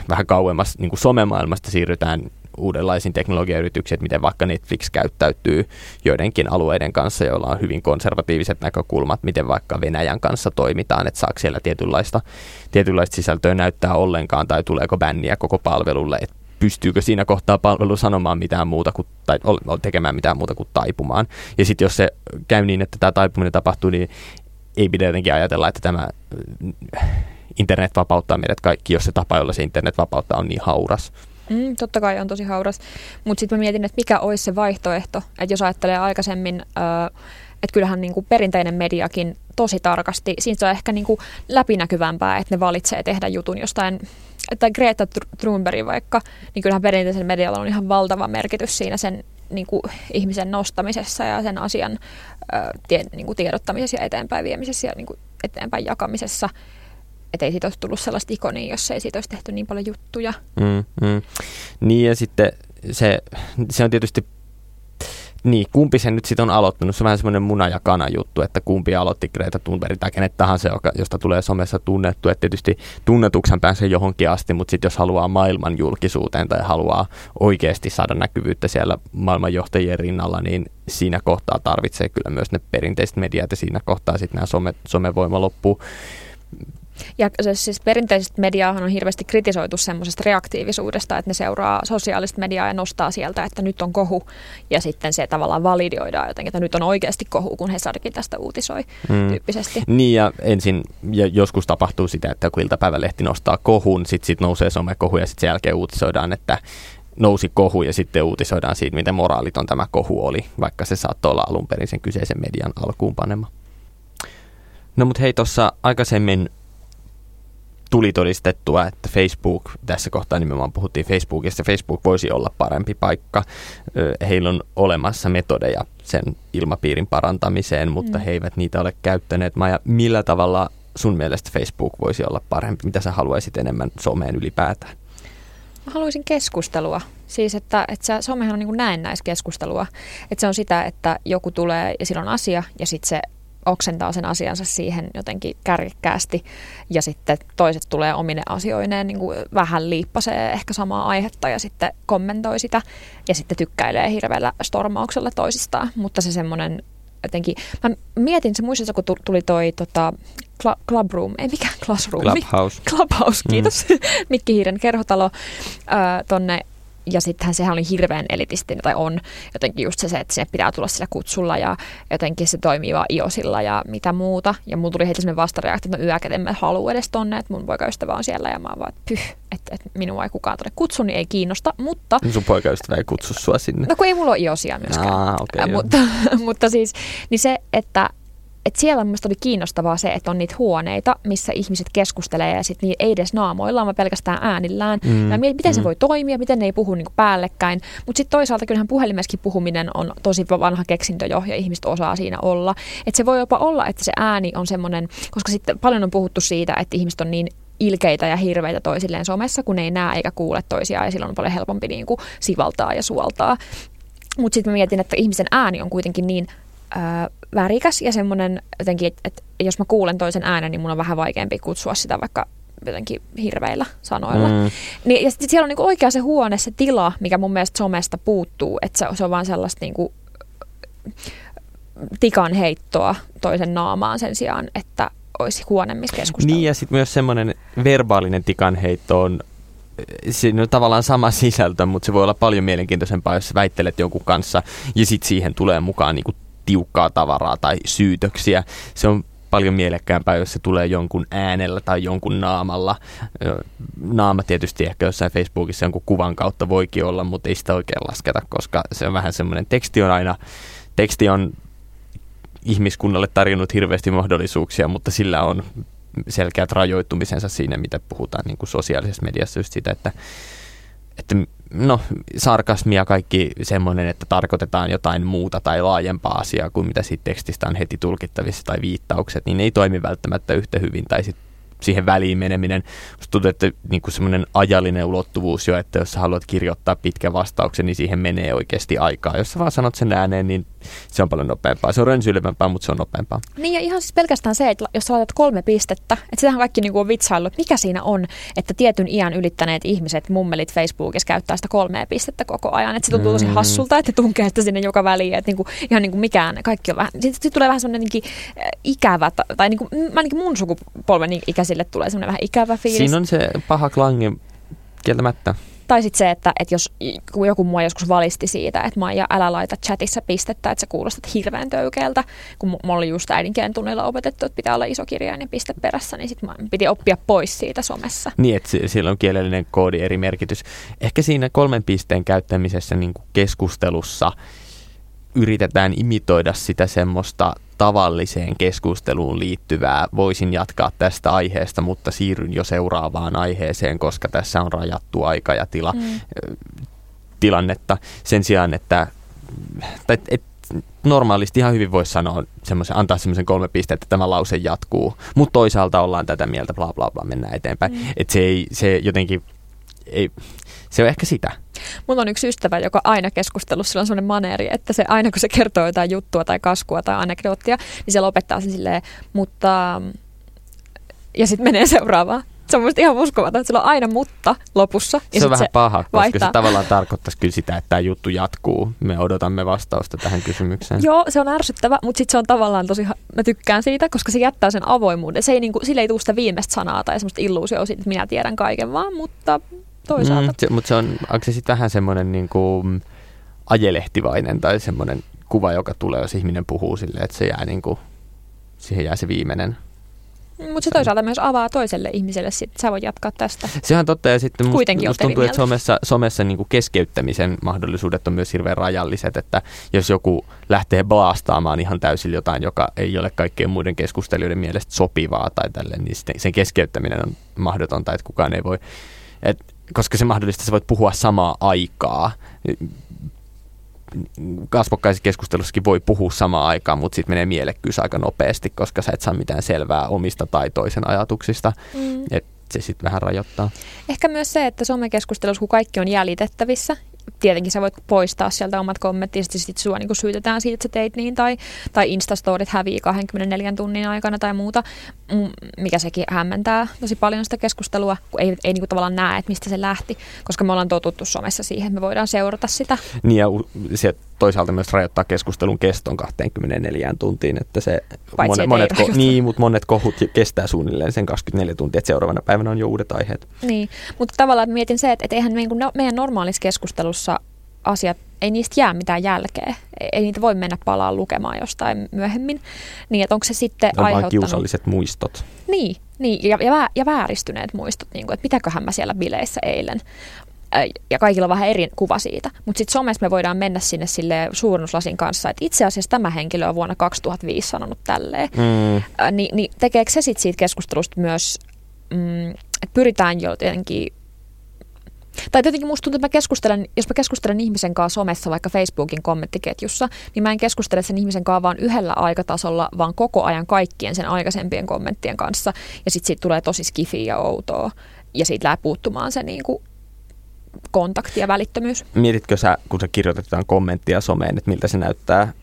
vähän kauemmas niin kuin somemaailmasta siirrytään uudenlaisiin teknologiayrityksiin, että miten vaikka Netflix käyttäytyy joidenkin alueiden kanssa, joilla on hyvin konservatiiviset näkökulmat, miten vaikka Venäjän kanssa toimitaan, että saako siellä tietynlaista, tietynlaista sisältöä näyttää ollenkaan tai tuleeko bänniä koko palvelulle, että pystyykö siinä kohtaa palvelu sanomaan mitään muuta kuin, tai tekemään mitään muuta kuin taipumaan. Ja sitten jos se käy niin, että tämä taipuminen tapahtuu, niin ei pidä jotenkin ajatella, että tämä internet vapauttaa meidät kaikki, jos se tapa, jolla se internet vapauttaa, on niin hauras. Mm, totta kai on tosi hauras, mutta sitten mä mietin, että mikä olisi se vaihtoehto, että jos ajattelee aikaisemmin, että kyllähän niinku perinteinen mediakin tosi tarkasti, siinä se on ehkä niinku läpinäkyvämpää, että ne valitsee tehdä jutun jostain, tai Greta Thunberg vaikka, niin kyllähän perinteisellä medialla on ihan valtava merkitys siinä sen niinku ihmisen nostamisessa ja sen asian ää, tie, niinku tiedottamisessa ja eteenpäin viemisessä ja niinku eteenpäin jakamisessa. Että ei siitä olisi tullut sellaista ikonia, jos ei siitä olisi tehty niin paljon juttuja. Mm, mm. Niin ja sitten se, se on tietysti, niin kumpi sen nyt sitten on aloittanut? Se on vähän semmoinen muna ja kana juttu, että kumpi aloitti Greta Thunberg tai kenet tahansa, josta tulee somessa tunnettu. Että tietysti tunnetuksen pääsee johonkin asti, mutta sitten jos haluaa maailman julkisuuteen tai haluaa oikeasti saada näkyvyyttä siellä maailmanjohtajien rinnalla, niin siinä kohtaa tarvitsee kyllä myös ne perinteiset mediat ja siinä kohtaa sitten nämä some, somevoima loppuu. Ja siis perinteisestä mediaahan on hirveästi kritisoitu semmoisesta reaktiivisuudesta, että ne seuraa sosiaalista mediaa ja nostaa sieltä, että nyt on kohu. Ja sitten se tavallaan validioidaan jotenkin, että nyt on oikeasti kohu, kun Hesarikin tästä uutisoi mm. tyyppisesti. Niin ja ensin ja joskus tapahtuu sitä, että kun iltapäivälehti nostaa kohun, sitten sit nousee somekohu ja sitten sen jälkeen uutisoidaan, että nousi kohu ja sitten uutisoidaan siitä, miten moraaliton tämä kohu oli, vaikka se saattoi olla alun perin sen kyseisen median alkuun panema. No mut hei, tuossa aikaisemmin tuli todistettua, että Facebook, tässä kohtaa nimenomaan puhuttiin Facebookista, Facebook voisi olla parempi paikka. Heillä on olemassa metodeja sen ilmapiirin parantamiseen, mutta mm. he eivät niitä ole käyttäneet. Maija, millä tavalla sun mielestä Facebook voisi olla parempi? Mitä sä haluaisit enemmän someen ylipäätään? Mä haluaisin keskustelua. Siis, että, että somehan on niin kuin näennäiskeskustelua. Että se on sitä, että joku tulee ja sillä on asia ja sitten se oksentaa sen asiansa siihen jotenkin kärkkäästi ja sitten toiset tulee omine asioineen, niin kuin vähän liippasee ehkä samaa aihetta ja sitten kommentoi sitä ja sitten tykkäilee hirveällä stormauksella toisistaan, mutta se semmoinen jotenkin, mä mietin se muistissa, kun tuli toi tota, cl- clubroom, ei mikään classroom. Clubhouse. Clubhouse, kiitos. Mm. Mikki Hiiren kerhotalo äh, tonne. Ja sittenhän sehän oli hirveän elitistinen, tai on jotenkin just se, että sinne pitää tulla sillä kutsulla ja jotenkin se toimii vaan iOSilla ja mitä muuta. Ja mulla tuli heti semmoinen vastareaktio, että no yäkät, en mä haluu edes tonne, että mun poikaystävä on siellä ja mä oon vaan, että pyh, että et minua ei kukaan tonne kutsu, niin ei kiinnosta, mutta... Sun poikaystävä ei kutsu sua sinne? No kun ei mulla ole iOSia myöskään. Aa, okay, äh, mutta, mutta siis, niin se, että... Et siellä minusta oli kiinnostavaa se, että on niitä huoneita, missä ihmiset keskustelee ja sitten ei edes naamoillaan, vaan pelkästään äänillään. Mm, ja miten mm. se voi toimia, miten ne ei puhu niinku päällekkäin. Mutta sitten toisaalta kyllähän puhelimessakin puhuminen on tosi vanha keksintö jo ja ihmiset osaa siinä olla. Että se voi jopa olla, että se ääni on semmoinen, koska sitten paljon on puhuttu siitä, että ihmiset on niin ilkeitä ja hirveitä toisilleen somessa, kun ei näe eikä kuule toisiaan ja silloin on paljon helpompi niinku sivaltaa ja suoltaa. Mutta sitten mietin, että ihmisen ääni on kuitenkin niin... Öö, värikäs ja semmoinen jotenkin, että et, jos mä kuulen toisen äänen, niin mun on vähän vaikeampi kutsua sitä vaikka jotenkin hirveillä sanoilla. Mm. Niin, ja sitten siellä on niinku oikea se huone, se tila, mikä mun mielestä somesta puuttuu, että se, se on vaan sellaista niinku, tikan heittoa toisen naamaan sen sijaan, että olisi huone, missä keskustella. Niin ja sitten myös semmoinen verbaalinen tikan heitto on siinä on tavallaan sama sisältö, mutta se voi olla paljon mielenkiintoisempaa, jos väittelet jonkun kanssa ja sitten siihen tulee mukaan niinku tiukkaa tavaraa tai syytöksiä. Se on paljon mielekkäämpää, jos se tulee jonkun äänellä tai jonkun naamalla. Naama tietysti ehkä jossain Facebookissa jonkun kuvan kautta voikin olla, mutta ei sitä oikein lasketa, koska se on vähän semmoinen, teksti on aina, teksti on ihmiskunnalle tarjonnut hirveästi mahdollisuuksia, mutta sillä on selkeät rajoittumisensa siinä, mitä puhutaan niin kuin sosiaalisessa mediassa, just sitä, että, että no, sarkasmia, kaikki semmoinen, että tarkoitetaan jotain muuta tai laajempaa asiaa kuin mitä siitä tekstistä on heti tulkittavissa tai viittaukset, niin ne ei toimi välttämättä yhtä hyvin tai sit siihen väliin meneminen. Musta tuntuu, että niinku semmoinen ajallinen ulottuvuus jo, että jos sä haluat kirjoittaa pitkän vastauksen, niin siihen menee oikeasti aikaa. Jos sä vaan sanot sen ääneen, niin se on paljon nopeampaa. Se on rönsyilevämpää, mutta se on nopeampaa. Niin ja ihan siis pelkästään se, että jos sä laitat kolme pistettä, että sitähän kaikki niinku on vitsaillut, mikä siinä on, että tietyn iän ylittäneet ihmiset, mummelit Facebookissa käyttää sitä kolmea pistettä koko ajan. Että se tuntuu mm. tosi hassulta, että tunkee sitä sinne joka väliin, että niinku, ihan niinku mikään, kaikki on vähän, sitten sit tulee vähän semmoinen ikävä, tai niinku, ainakin mun sukupolven ikäisiä sille tulee semmoinen vähän ikävä fiilis. Siinä on se paha klangi kieltämättä. Tai sitten se, että, että jos joku mua joskus valisti siitä, että Maija, älä laita chatissa pistettä, että sä kuulostat hirveän töykeältä. Kun mulla oli just äidinkielen tunnilla opetettu, että pitää olla isokirjainen piste perässä, niin sitten piti oppia pois siitä somessa. Niin, että siellä on kielellinen koodi eri merkitys. Ehkä siinä kolmen pisteen käyttämisessä niin kuin keskustelussa yritetään imitoida sitä semmoista tavalliseen keskusteluun liittyvää. Voisin jatkaa tästä aiheesta, mutta siirryn jo seuraavaan aiheeseen, koska tässä on rajattu aika ja tila, mm. tilannetta. Sen sijaan, että tai, et, normaalisti ihan hyvin voisi sanoa, semmoisen, antaa semmoisen kolme pistettä, että tämä lause jatkuu, mutta toisaalta ollaan tätä mieltä, bla bla bla, mennään eteenpäin. Mm. Että se ei, se jotenkin ei... Se on ehkä sitä. Mulla on yksi ystävä, joka aina keskustelussa on sellainen maneeri, että se aina kun se kertoo jotain juttua tai kaskua tai anekdoottia, niin se lopettaa sen silleen, mutta... Ja sitten menee seuraavaan. Se on musta ihan uskomata, että sillä on aina mutta lopussa. Ja se on vähän se paha, koska vaihtaa. Se tavallaan tarkoittaisi kyllä sitä, että tämä juttu jatkuu. Me odotamme vastausta tähän kysymykseen. Joo, se on ärsyttävä, mutta sitten se on tavallaan tosi... Mä tykkään siitä, koska se jättää sen avoimuuden. Se ei, niinku, sille ei tule sitä viimeistä sanaa tai semmoista illuusioa siitä, että minä tiedän kaiken vaan, mutta... Mm, se, mutta se on, onko se sitten vähän semmoinen niin kuin ajelehtivainen tai semmoinen kuva, joka tulee, jos ihminen puhuu silleen, että se jää niin kuin, siihen jää se viimeinen. Mutta se toisaalta myös avaa toiselle ihmiselle, sit sä voit jatkaa tästä. Se on totta ja sitten musta must tuntuu, että somessa, somessa niin kuin keskeyttämisen mahdollisuudet on myös hirveän rajalliset, että jos joku lähtee blastaamaan ihan täysin jotain, joka ei ole kaikkien muiden keskustelijoiden mielestä sopivaa tai tälleen, niin sen keskeyttäminen on mahdotonta, että kukaan ei voi... Et, koska se mahdollista, sä voit puhua samaa aikaa. Kasvokkaisessa keskustelussakin voi puhua samaa aikaa, mutta sitten menee mielekkyys aika nopeasti, koska sä et saa mitään selvää omista tai toisen ajatuksista. Mm. Et se sitten vähän rajoittaa. Ehkä myös se, että somekeskustelussa, kun kaikki on jäljitettävissä, tietenkin sä voit poistaa sieltä omat kommentit, ja sitten sua niinku syytetään siitä, että sä teit niin, tai, tai Instastorit hävii kaksikymmentäneljä tunnin aikana tai muuta, mikä sekin hämmentää tosi paljon sitä keskustelua, kun ei, ei niinku tavallaan näe, että mistä se lähti, koska me ollaan totuttu somessa siihen, että me voidaan seurata sitä. Niin ja se toisaalta myös rajoittaa keskustelun keston kaksikymmentäneljä tuntiin, että se monet, monet, ko- niin, mutta monet kohut kestää suunnilleen sen kaksikymmentäneljä tuntia, että seuraavana päivänä on jo uudet aiheet. Niin, mutta tavallaan mietin se, että eihän meidän normaalissa keskustelussa asiat, ei niistä jää mitään jälkeä. Ei niitä voi mennä palaan lukemaan jostain myöhemmin. Niin, että onko se sitten on aiheuttanut... kiusalliset muistot. Niin, niin ja, ja, ja vääristyneet muistot, niin kuin, että mitäköhän mä siellä bileissä eilen. Ja kaikilla on vähän eri kuva siitä. Mutta sitten somessa me voidaan mennä sinne sille suurennuslasin kanssa, että itse asiassa tämä henkilö on vuonna kaksituhattaviisi sanonut tälleen. Mm. Ni, niin tekeekö se sitten siitä keskustelusta myös, mm, että pyritään jotenkin... Tai tietenkin musta tuntuu, että mä keskustelen, jos mä keskustelen ihmisen kanssa somessa, vaikka Facebookin kommenttiketjussa, niin mä en keskustele sen ihmisen kanssa vaan yhdellä aikatasolla, vaan koko ajan kaikkien sen aikaisempien kommenttien kanssa. Ja sitten siitä tulee tosi skifiä ja outoa. Ja siitä lähtee puuttumaan se niin kuin kontakti ja välittömyys. Mietitkö sä, kun sä kirjoitat jotain kommenttia someen, että miltä se näyttää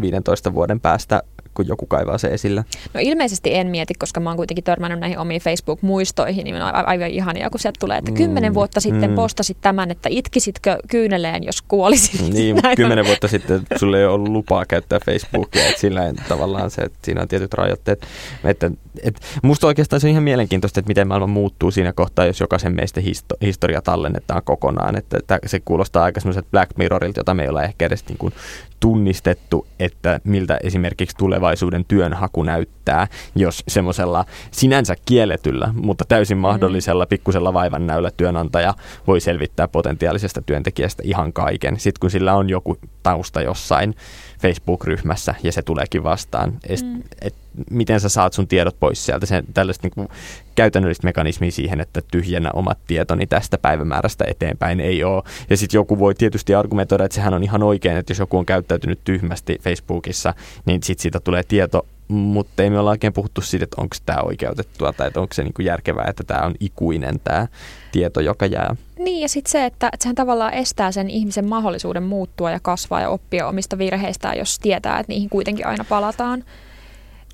viidentoista vuoden päästä, kun joku kaivaa se esillä? No ilmeisesti en mieti, koska mä oon kuitenkin törmännyt näihin omiin Facebook-muistoihin, niin on aivan ihania, kun sieltä tulee, että kymmenen mm, vuotta sitten mm. postasit tämän, että itkisitkö kyyneleen, jos kuolisit. Niin, kymmenen vuotta sitten sulle ei ollut lupaa käyttää Facebookia, että sillä tavallaan se, että siinä on tietyt rajoitteet. Että, et, musta oikeastaan se on ihan mielenkiintoista, että miten maailma muuttuu siinä kohtaa, jos jokaisen meistä histo- historia tallennetaan kokonaan. Että, että se kuulostaa aika semmoiset Black Mirrorilta, jota me ei olla ehkä edes niin kuin tunnistettu, että miltä esimerkiksi tulevaisuuden työnhaku näyttää, jos semmoisella sinänsä kielletyllä, mutta täysin mahdollisella pikkusella vaivannäyllä työnantaja voi selvittää potentiaalisesta työntekijästä ihan kaiken. Sitten kun sillä on joku tausta jossain Facebook-ryhmässä ja se tuleekin vastaan, et, et, miten sä saat sun tiedot pois sieltä, sen, tällaista niin kuin käytännöllistä mekanismia siihen, että tyhjennä omat tietoni tästä päivämäärästä eteenpäin ei ole. Ja sitten joku voi tietysti argumentoida, että sehän on ihan oikein, että jos joku on käyttäytynyt tyhmästi Facebookissa, niin sitten siitä tulee tieto, mutta ei me olla oikein puhuttu siitä, että onko tämä oikeutettua tai että onko se niin kuin järkevää, että tämä on ikuinen tämä tieto, joka jää. Niin, ja sitten se, että, että sehän tavallaan estää sen ihmisen mahdollisuuden muuttua ja kasvaa ja oppia omista virheistään, jos tietää, että niihin kuitenkin aina palataan.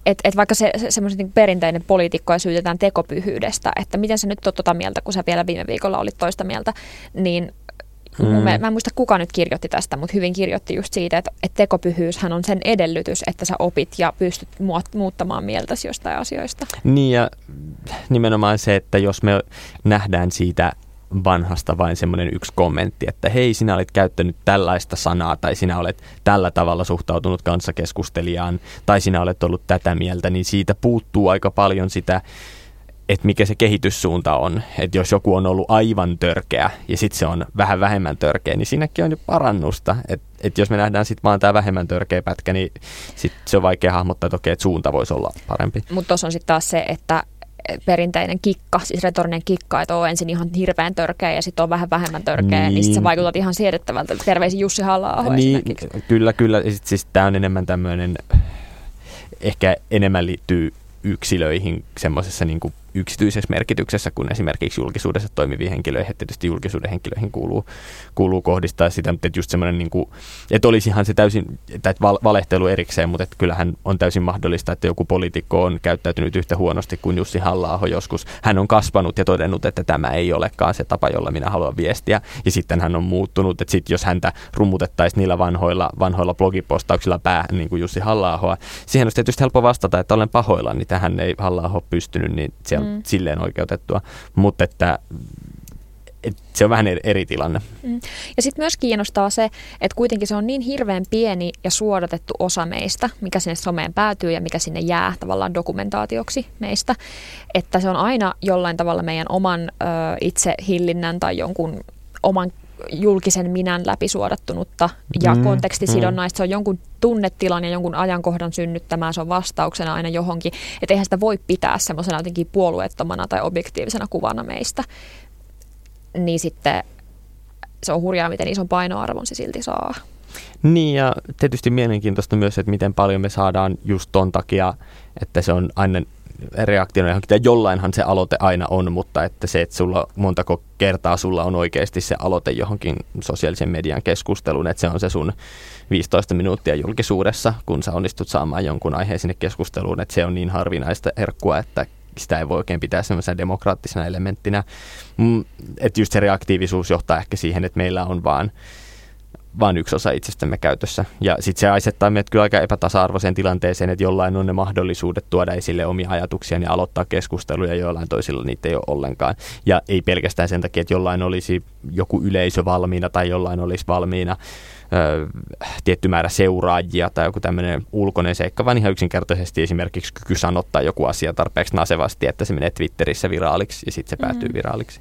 Että et vaikka se, se semmoisen niin perinteinen poliitikko syytetään tekopyhyydestä, että miten sä nyt oot tota mieltä, kun sä vielä viime viikolla olit toista mieltä, niin mm. mä, mä en muista kuka nyt kirjoitti tästä, mutta hyvin kirjoitti just siitä, että et tekopyhyyshän on sen edellytys, että sä opit ja pystyt muuttamaan mieltäsi jostain asioista. Niin ja nimenomaan se, että jos me nähdään siitä vanhasta vain semmoinen yksi kommentti, että hei, sinä olet käyttänyt tällaista sanaa tai sinä olet tällä tavalla suhtautunut kanssakeskustelijaan tai sinä olet ollut tätä mieltä, niin siitä puuttuu aika paljon sitä, että mikä se kehityssuunta on. Että jos joku on ollut aivan törkeä ja sitten se on vähän vähemmän törkeä, niin siinäkin on jo parannusta. Että et jos me nähdään sitten vaan tämä vähemmän törkeä pätkä, niin sitten se on vaikea hahmottaa, että okei, että suunta voisi olla parempi. Mutta tuossa on sitten taas se, että perinteinen kikka, siis retorinen kikka, että on ensin ihan hirveän törkeä ja sitten on vähän vähemmän törkeä, niin, niin sitten sä vaikutat ihan siedettävältä. Terveisiin Jussi Halla-aho niin, esimerkiksi. Kyllä, kyllä. Siis tämä on enemmän tämmöinen, ehkä enemmän liittyy yksilöihin semmoisessa niin kuin yksityisessä merkityksessä, kun esimerkiksi julkisuudessa toimiviin henkilöihin, tietysti julkisuuden henkilöihin kuuluu, kuuluu kohdistaa sitä, mutta just semmoinen, niin kuin, että olisihan se täysin, tai valehtelu erikseen, mutta että kyllähän on täysin mahdollista, että joku poliitikko on käyttäytynyt yhtä huonosti kuin Jussi Halla-aho joskus. Hän on kasvanut ja todennut, että tämä ei olekaan se tapa, jolla minä haluan viestiä, ja sitten hän on muuttunut, että sitten jos häntä rummutettaisiin niillä vanhoilla, vanhoilla blogipostauksilla päähän, niin kuin Jussi Halla-ahoa, siihen olisi tietysti helppo vastata, että olen pahoilla, niin tähän ei Halla-aho pystynyt, niin se Mm. silleen oikeutettua, mutta että, että se on vähän eri tilanne. Mm. Ja sitten myös kiinnostaa se, että kuitenkin se on niin hirveän pieni ja suodatettu osa meistä, mikä sinne someen päätyy ja mikä sinne jää tavallaan dokumentaatioksi meistä, että se on aina jollain tavalla meidän oman ö, itsehillinnän tai jonkun oman julkisen minän läpisuodattunutta ja mm, kontekstisidonnaista. Mm. Se on jonkun tunnetilan ja jonkun ajankohdan synnyttämään. Se on vastauksena aina johonkin. Että eihän sitä voi pitää semmoisena jotenkin puolueettomana tai objektiivisena kuvana meistä. Niin sitten se on hurjaa, miten ison painoarvon se silti saa. Niin ja tietysti mielenkiintoista myös, että miten paljon me saadaan just ton takia, että se on aina reaktion johonkin. Jollainhan se aloite aina on, mutta että se, että sulla montako kertaa sulla on oikeasti se aloite johonkin sosiaalisen median keskusteluun, että se on se sun viisitoista minuuttia julkisuudessa, kun sä onnistut saamaan jonkun aiheen sinne keskusteluun, että se on niin harvinaista herkkua, että sitä ei voi oikein pitää semmoisena demokraattisena elementtinä. Että just se reaktiivisuus johtaa ehkä siihen, että meillä on vaan vain yksi osa itsestämme käytössä. Ja sitten se asettaa meidät kyllä aika epätasa-arvoiseen tilanteeseen, että jollain on ne mahdollisuudet tuoda esille omia ajatuksia ja aloittaa keskusteluja, joillain toisilla niitä ei ole ollenkaan. Ja ei pelkästään sen takia, että jollain olisi joku yleisö valmiina tai jollain olisi valmiina ö, tietty määrä seuraajia tai joku tämmöinen ulkoinen seikka, vaan ihan yksinkertaisesti esimerkiksi kyky sanottaa joku asia tarpeeksi nasevasti, että se menee Twitterissä viraaliksi ja sitten se päätyy mm. viraaliksi.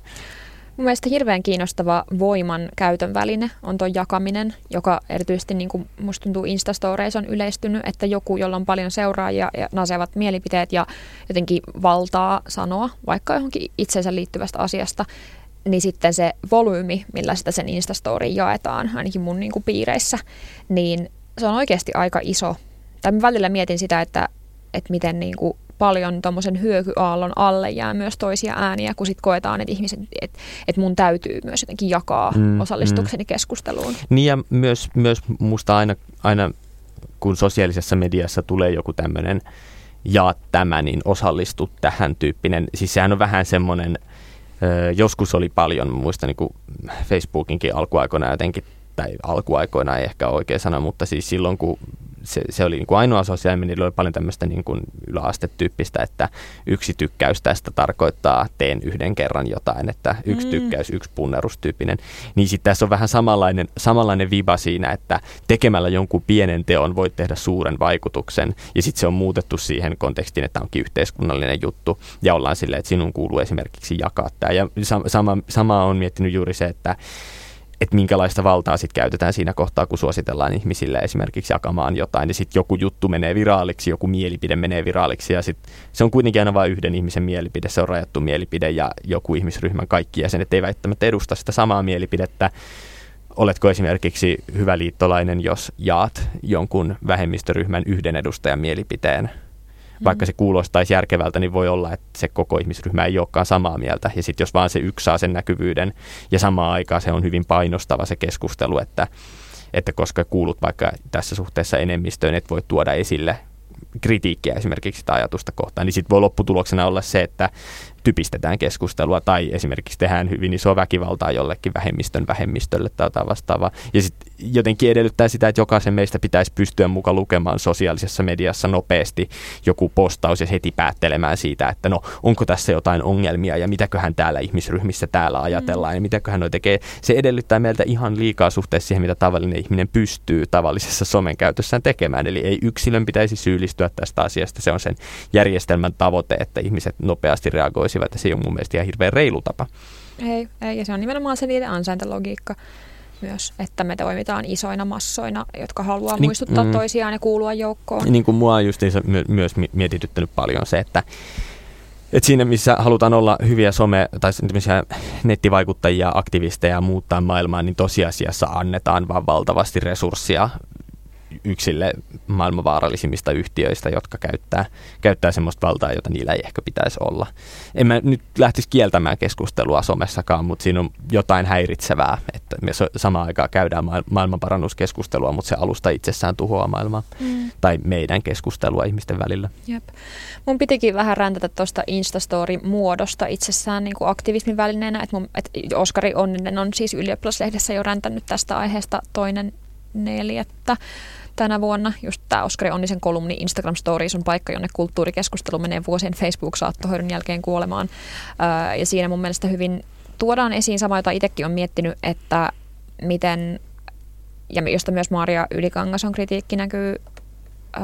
Mun mielestä hirveän kiinnostava voiman käytön väline on tuo jakaminen, joka erityisesti niin kuin musta tuntuu Instastoreissa on yleistynyt, että joku, jolla on paljon seuraajia ja nasevat mielipiteet ja jotenkin valtaa sanoa vaikka johonkin itsensä liittyvästä asiasta, niin sitten se volyymi, millä sitä sen Instastoryin jaetaan, ainakin mun niin kuin piireissä, niin se on oikeasti aika iso. Tai mä välillä mietin sitä, että, että miten niin kuin paljon tuommoisen hyökyaallon alle jää myös toisia ääniä, kun sitten koetaan, että ihmiset, että et mun täytyy myös jotenkin jakaa mm, osallistukseni mm. keskusteluun. Niin ja myös, myös musta aina, aina, kun sosiaalisessa mediassa tulee joku tämmöinen jaa tämä, niin osallistu tähän tyyppinen. Siis sehän on vähän semmoinen, joskus oli paljon, muistan niin kuin Facebookinkin alkuaikoina jotenkin, tai alkuaikoina ei ehkä oikea sana, mutta siis silloin, kun Se, se oli niin kuin ainoa sosiaalinen, niin oli paljon tämmöistä niin kuin yläastetyyppistä, että yksi tykkäys tästä tarkoittaa, teen yhden kerran jotain, että yksi mm. tykkäys, yksi punnerustyyppinen. Niin sitten tässä on vähän samanlainen, samanlainen viba siinä, että tekemällä jonkun pienen teon voit tehdä suuren vaikutuksen, ja sitten se on muutettu siihen kontekstiin, että onkin yhteiskunnallinen juttu, ja ollaan silleen, että sinun kuuluu esimerkiksi jakaa tämä. Ja sama, sama on miettinyt juuri se, että että minkälaista valtaa sitten käytetään siinä kohtaa, kun suositellaan ihmisille esimerkiksi jakamaan jotain, niin sitten joku juttu menee viraaliksi, joku mielipide menee viraaliksi, ja sitten se on kuitenkin aina vain yhden ihmisen mielipide, se on rajattu mielipide, ja joku ihmisryhmän kaikki jäsenet ei välttämättä edusta sitä samaa mielipidettä. Oletko esimerkiksi hyvä liittolainen, jos jaat jonkun vähemmistöryhmän yhden edustajan mielipiteen? Vaikka se kuulostaisi järkevältä, niin voi olla, että se koko ihmisryhmä ei olekaan samaa mieltä. Ja sitten jos vaan se yksi saa sen näkyvyyden ja samaan aikaan se on hyvin painostava se keskustelu, että, että koska kuulut vaikka tässä suhteessa enemmistöön, et voi tuoda esille kritiikkiä esimerkiksi sitä ajatusta kohtaan, niin sitten voi lopputuloksena olla se, että typistetään keskustelua tai esimerkiksi tehdään hyvin isoa väkivaltaa jollekin vähemmistön vähemmistölle tai jotain vastaavaa. Ja sitten jotenkin edellyttää sitä, että jokaisen meistä pitäisi pystyä mukaan lukemaan sosiaalisessa mediassa nopeasti joku postaus ja heti päättelemään siitä, että no onko tässä jotain ongelmia ja mitäköhän täällä ihmisryhmissä täällä ajatellaan mm. ja mitäköhän noi tekee. Se edellyttää meiltä ihan liikaa suhteessa siihen, mitä tavallinen ihminen pystyy tavallisessa somen käytössään tekemään. Eli ei yksilön pitäisi syyllistyä tästä asiasta. Se on sen järjestelmän tavoite, että ihmiset nopeasti reagoivat. Että se on mun mielestä ihan hirveän reilu tapa. Ei, ei, ja se on nimenomaan se niiden ansaintalogiikka myös, että me toimitaan isoina massoina, jotka haluaa niin, muistuttaa mm, toisiaan ja kuulua joukkoon. Niin kuin mua just my- myös mietityttänyt paljon se, että et siinä missä halutaan olla hyviä some- tai nettivaikuttajia, aktivisteja ja muuttaa maailmaa, niin tosiasiassa annetaan vaan valtavasti resursseja yksille maailmanvaarallisimmista yhtiöistä, jotka käyttää, käyttää semmoista valtaa, jota niillä ei ehkä pitäisi olla. En mä nyt lähtisi kieltämään keskustelua somessakaan, mutta siinä on jotain häiritsevää, että me samaan aikaan käydään maailmanparannuskeskustelua, mutta se alusta itsessään tuhoaa maailmaa mm. tai meidän keskustelua ihmisten välillä. Jep. Mun pitikin vähän räntätä tuosta Instastory-muodosta itsessään niin kuin aktivismin välineenä, että et Oskari Onninen on siis Ylioppilaslehdessä jo räntänyt tästä aiheesta toinen neljättä. Tänä vuonna just tämä Oskari Onnisen kolumni Instagram Stories on paikka, jonne kulttuurikeskustelu menee vuosien Facebook-saattohoidon jälkeen kuolemaan. Ja siinä mun mielestä hyvin tuodaan esiin sama, jota itsekin on miettinyt, että miten, ja josta myös Maria Ylikangas on kritiikki näkyy äh,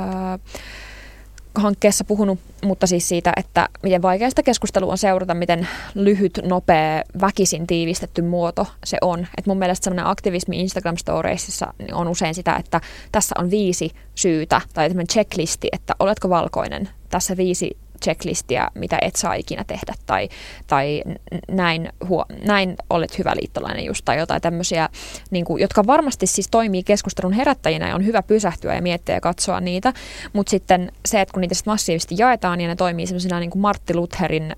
hankkeessa puhunut, mutta siis siitä, että miten vaikeasta keskustelua on seurata, miten lyhyt, nopea, väkisin tiivistetty muoto se on. Et mun mielestä semmoinen aktivismi Instagram-storeissa on usein sitä, että tässä on viisi syytä tai tämmöinen checklisti, että oletko valkoinen, tässä viisi checklistiä, mitä et saa ikinä tehdä tai, tai näin, huo, näin olet hyvä liittolainen just tai jotain tämmöisiä, niin kuin, jotka varmasti siis toimii keskustelun herättäjinä ja on hyvä pysähtyä ja miettiä ja katsoa niitä, mutta sitten se, että kun niitä sitten massiivisesti jaetaan ja ne toimii semmoisena niin kuin Martti Lutherin ö,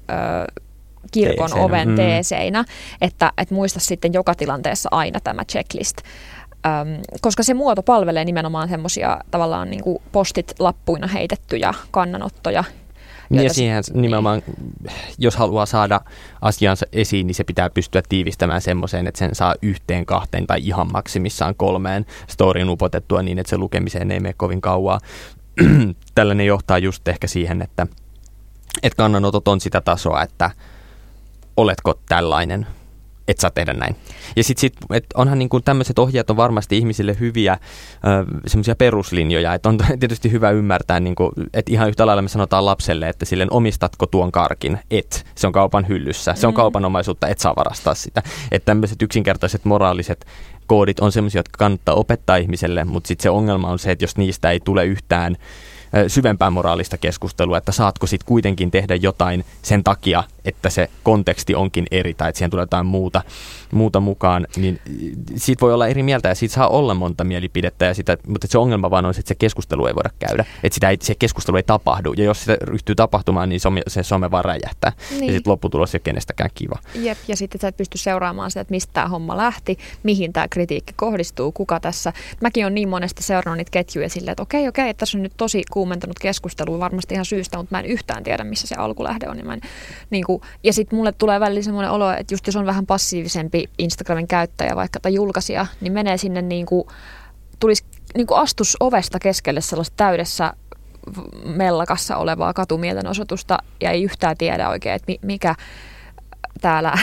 kirkon teeseinä. oven teeseinä, että et muista sitten joka tilanteessa aina tämä checklist. Koska se muoto palvelee nimenomaan semmoisia tavallaan niin kuin postit lappuina heitettyjä kannanottoja, Niin ja siihen nimenomaan, jos haluaa saada asiansa esiin, niin se pitää pystyä tiivistämään semmoiseen, että sen saa yhteen, kahteen tai ihan maksimissaan kolmeen storin upotettua niin, että se lukemiseen ei mene kovin kauaa. Tällainen johtaa just ehkä siihen, että, että kannanotot on sitä tasoa, että oletko tällainen, et saa tehdä näin. Ja sitten sit, onhan niin tämmöiset ohjeet on varmasti ihmisille hyviä semmoisia peruslinjoja, että on tietysti hyvä ymmärtää, niin kuin, että ihan yhtä lailla me sanotaan lapselle, että silleen omistatko tuon karkin, et, se on kaupan hyllyssä, se on kaupan omaisuutta, et saa varastaa sitä. Että tämmöiset yksinkertaiset moraaliset koodit on semmoisia, jotka kannattaa opettaa ihmiselle, mutta sitten se ongelma on se, että jos niistä ei tule yhtään syvempää moraalista keskustelua, että saatko sitten kuitenkin tehdä jotain sen takia, että se konteksti onkin eri tai että siihen tulee jotain muuta, muuta mukaan, niin siitä voi olla eri mieltä ja siitä saa olla monta mielipidettä, ja sitä, mutta se ongelma vaan on se, että se keskustelu ei voida käydä, että sitä ei, se keskustelu ei tapahdu ja jos sitä ryhtyy tapahtumaan, niin some, se some vaan räjähtää niin. Ja sitten lopputulos ei ole kenestäkään kiva. Jep, ja sitten sä et pysty seuraamaan sitä, että mistä tämä homma lähti, mihin tämä kritiikki kohdistuu, kuka tässä. Mäkin olen niin monesta seurannut niitä ketjuja silleen, että okei, okei, että tässä on nyt tosi kuumentanut keskustelua varmasti ihan syystä, mutta mä en yhtään tiedä, missä se alkulähde on. Niin mä en, niin kuin, ja sitten mulle tulee välillä semmoinen olo, että just jos on vähän passiivisempi Instagramin käyttäjä vaikka tai julkaisija, niin menee sinne niin kuin, tulisi niin kuin astus ovesta keskelle sellaista täydessä mellakassa olevaa katumielenosoitusta ja ei yhtään tiedä oikein, että mikä täällä.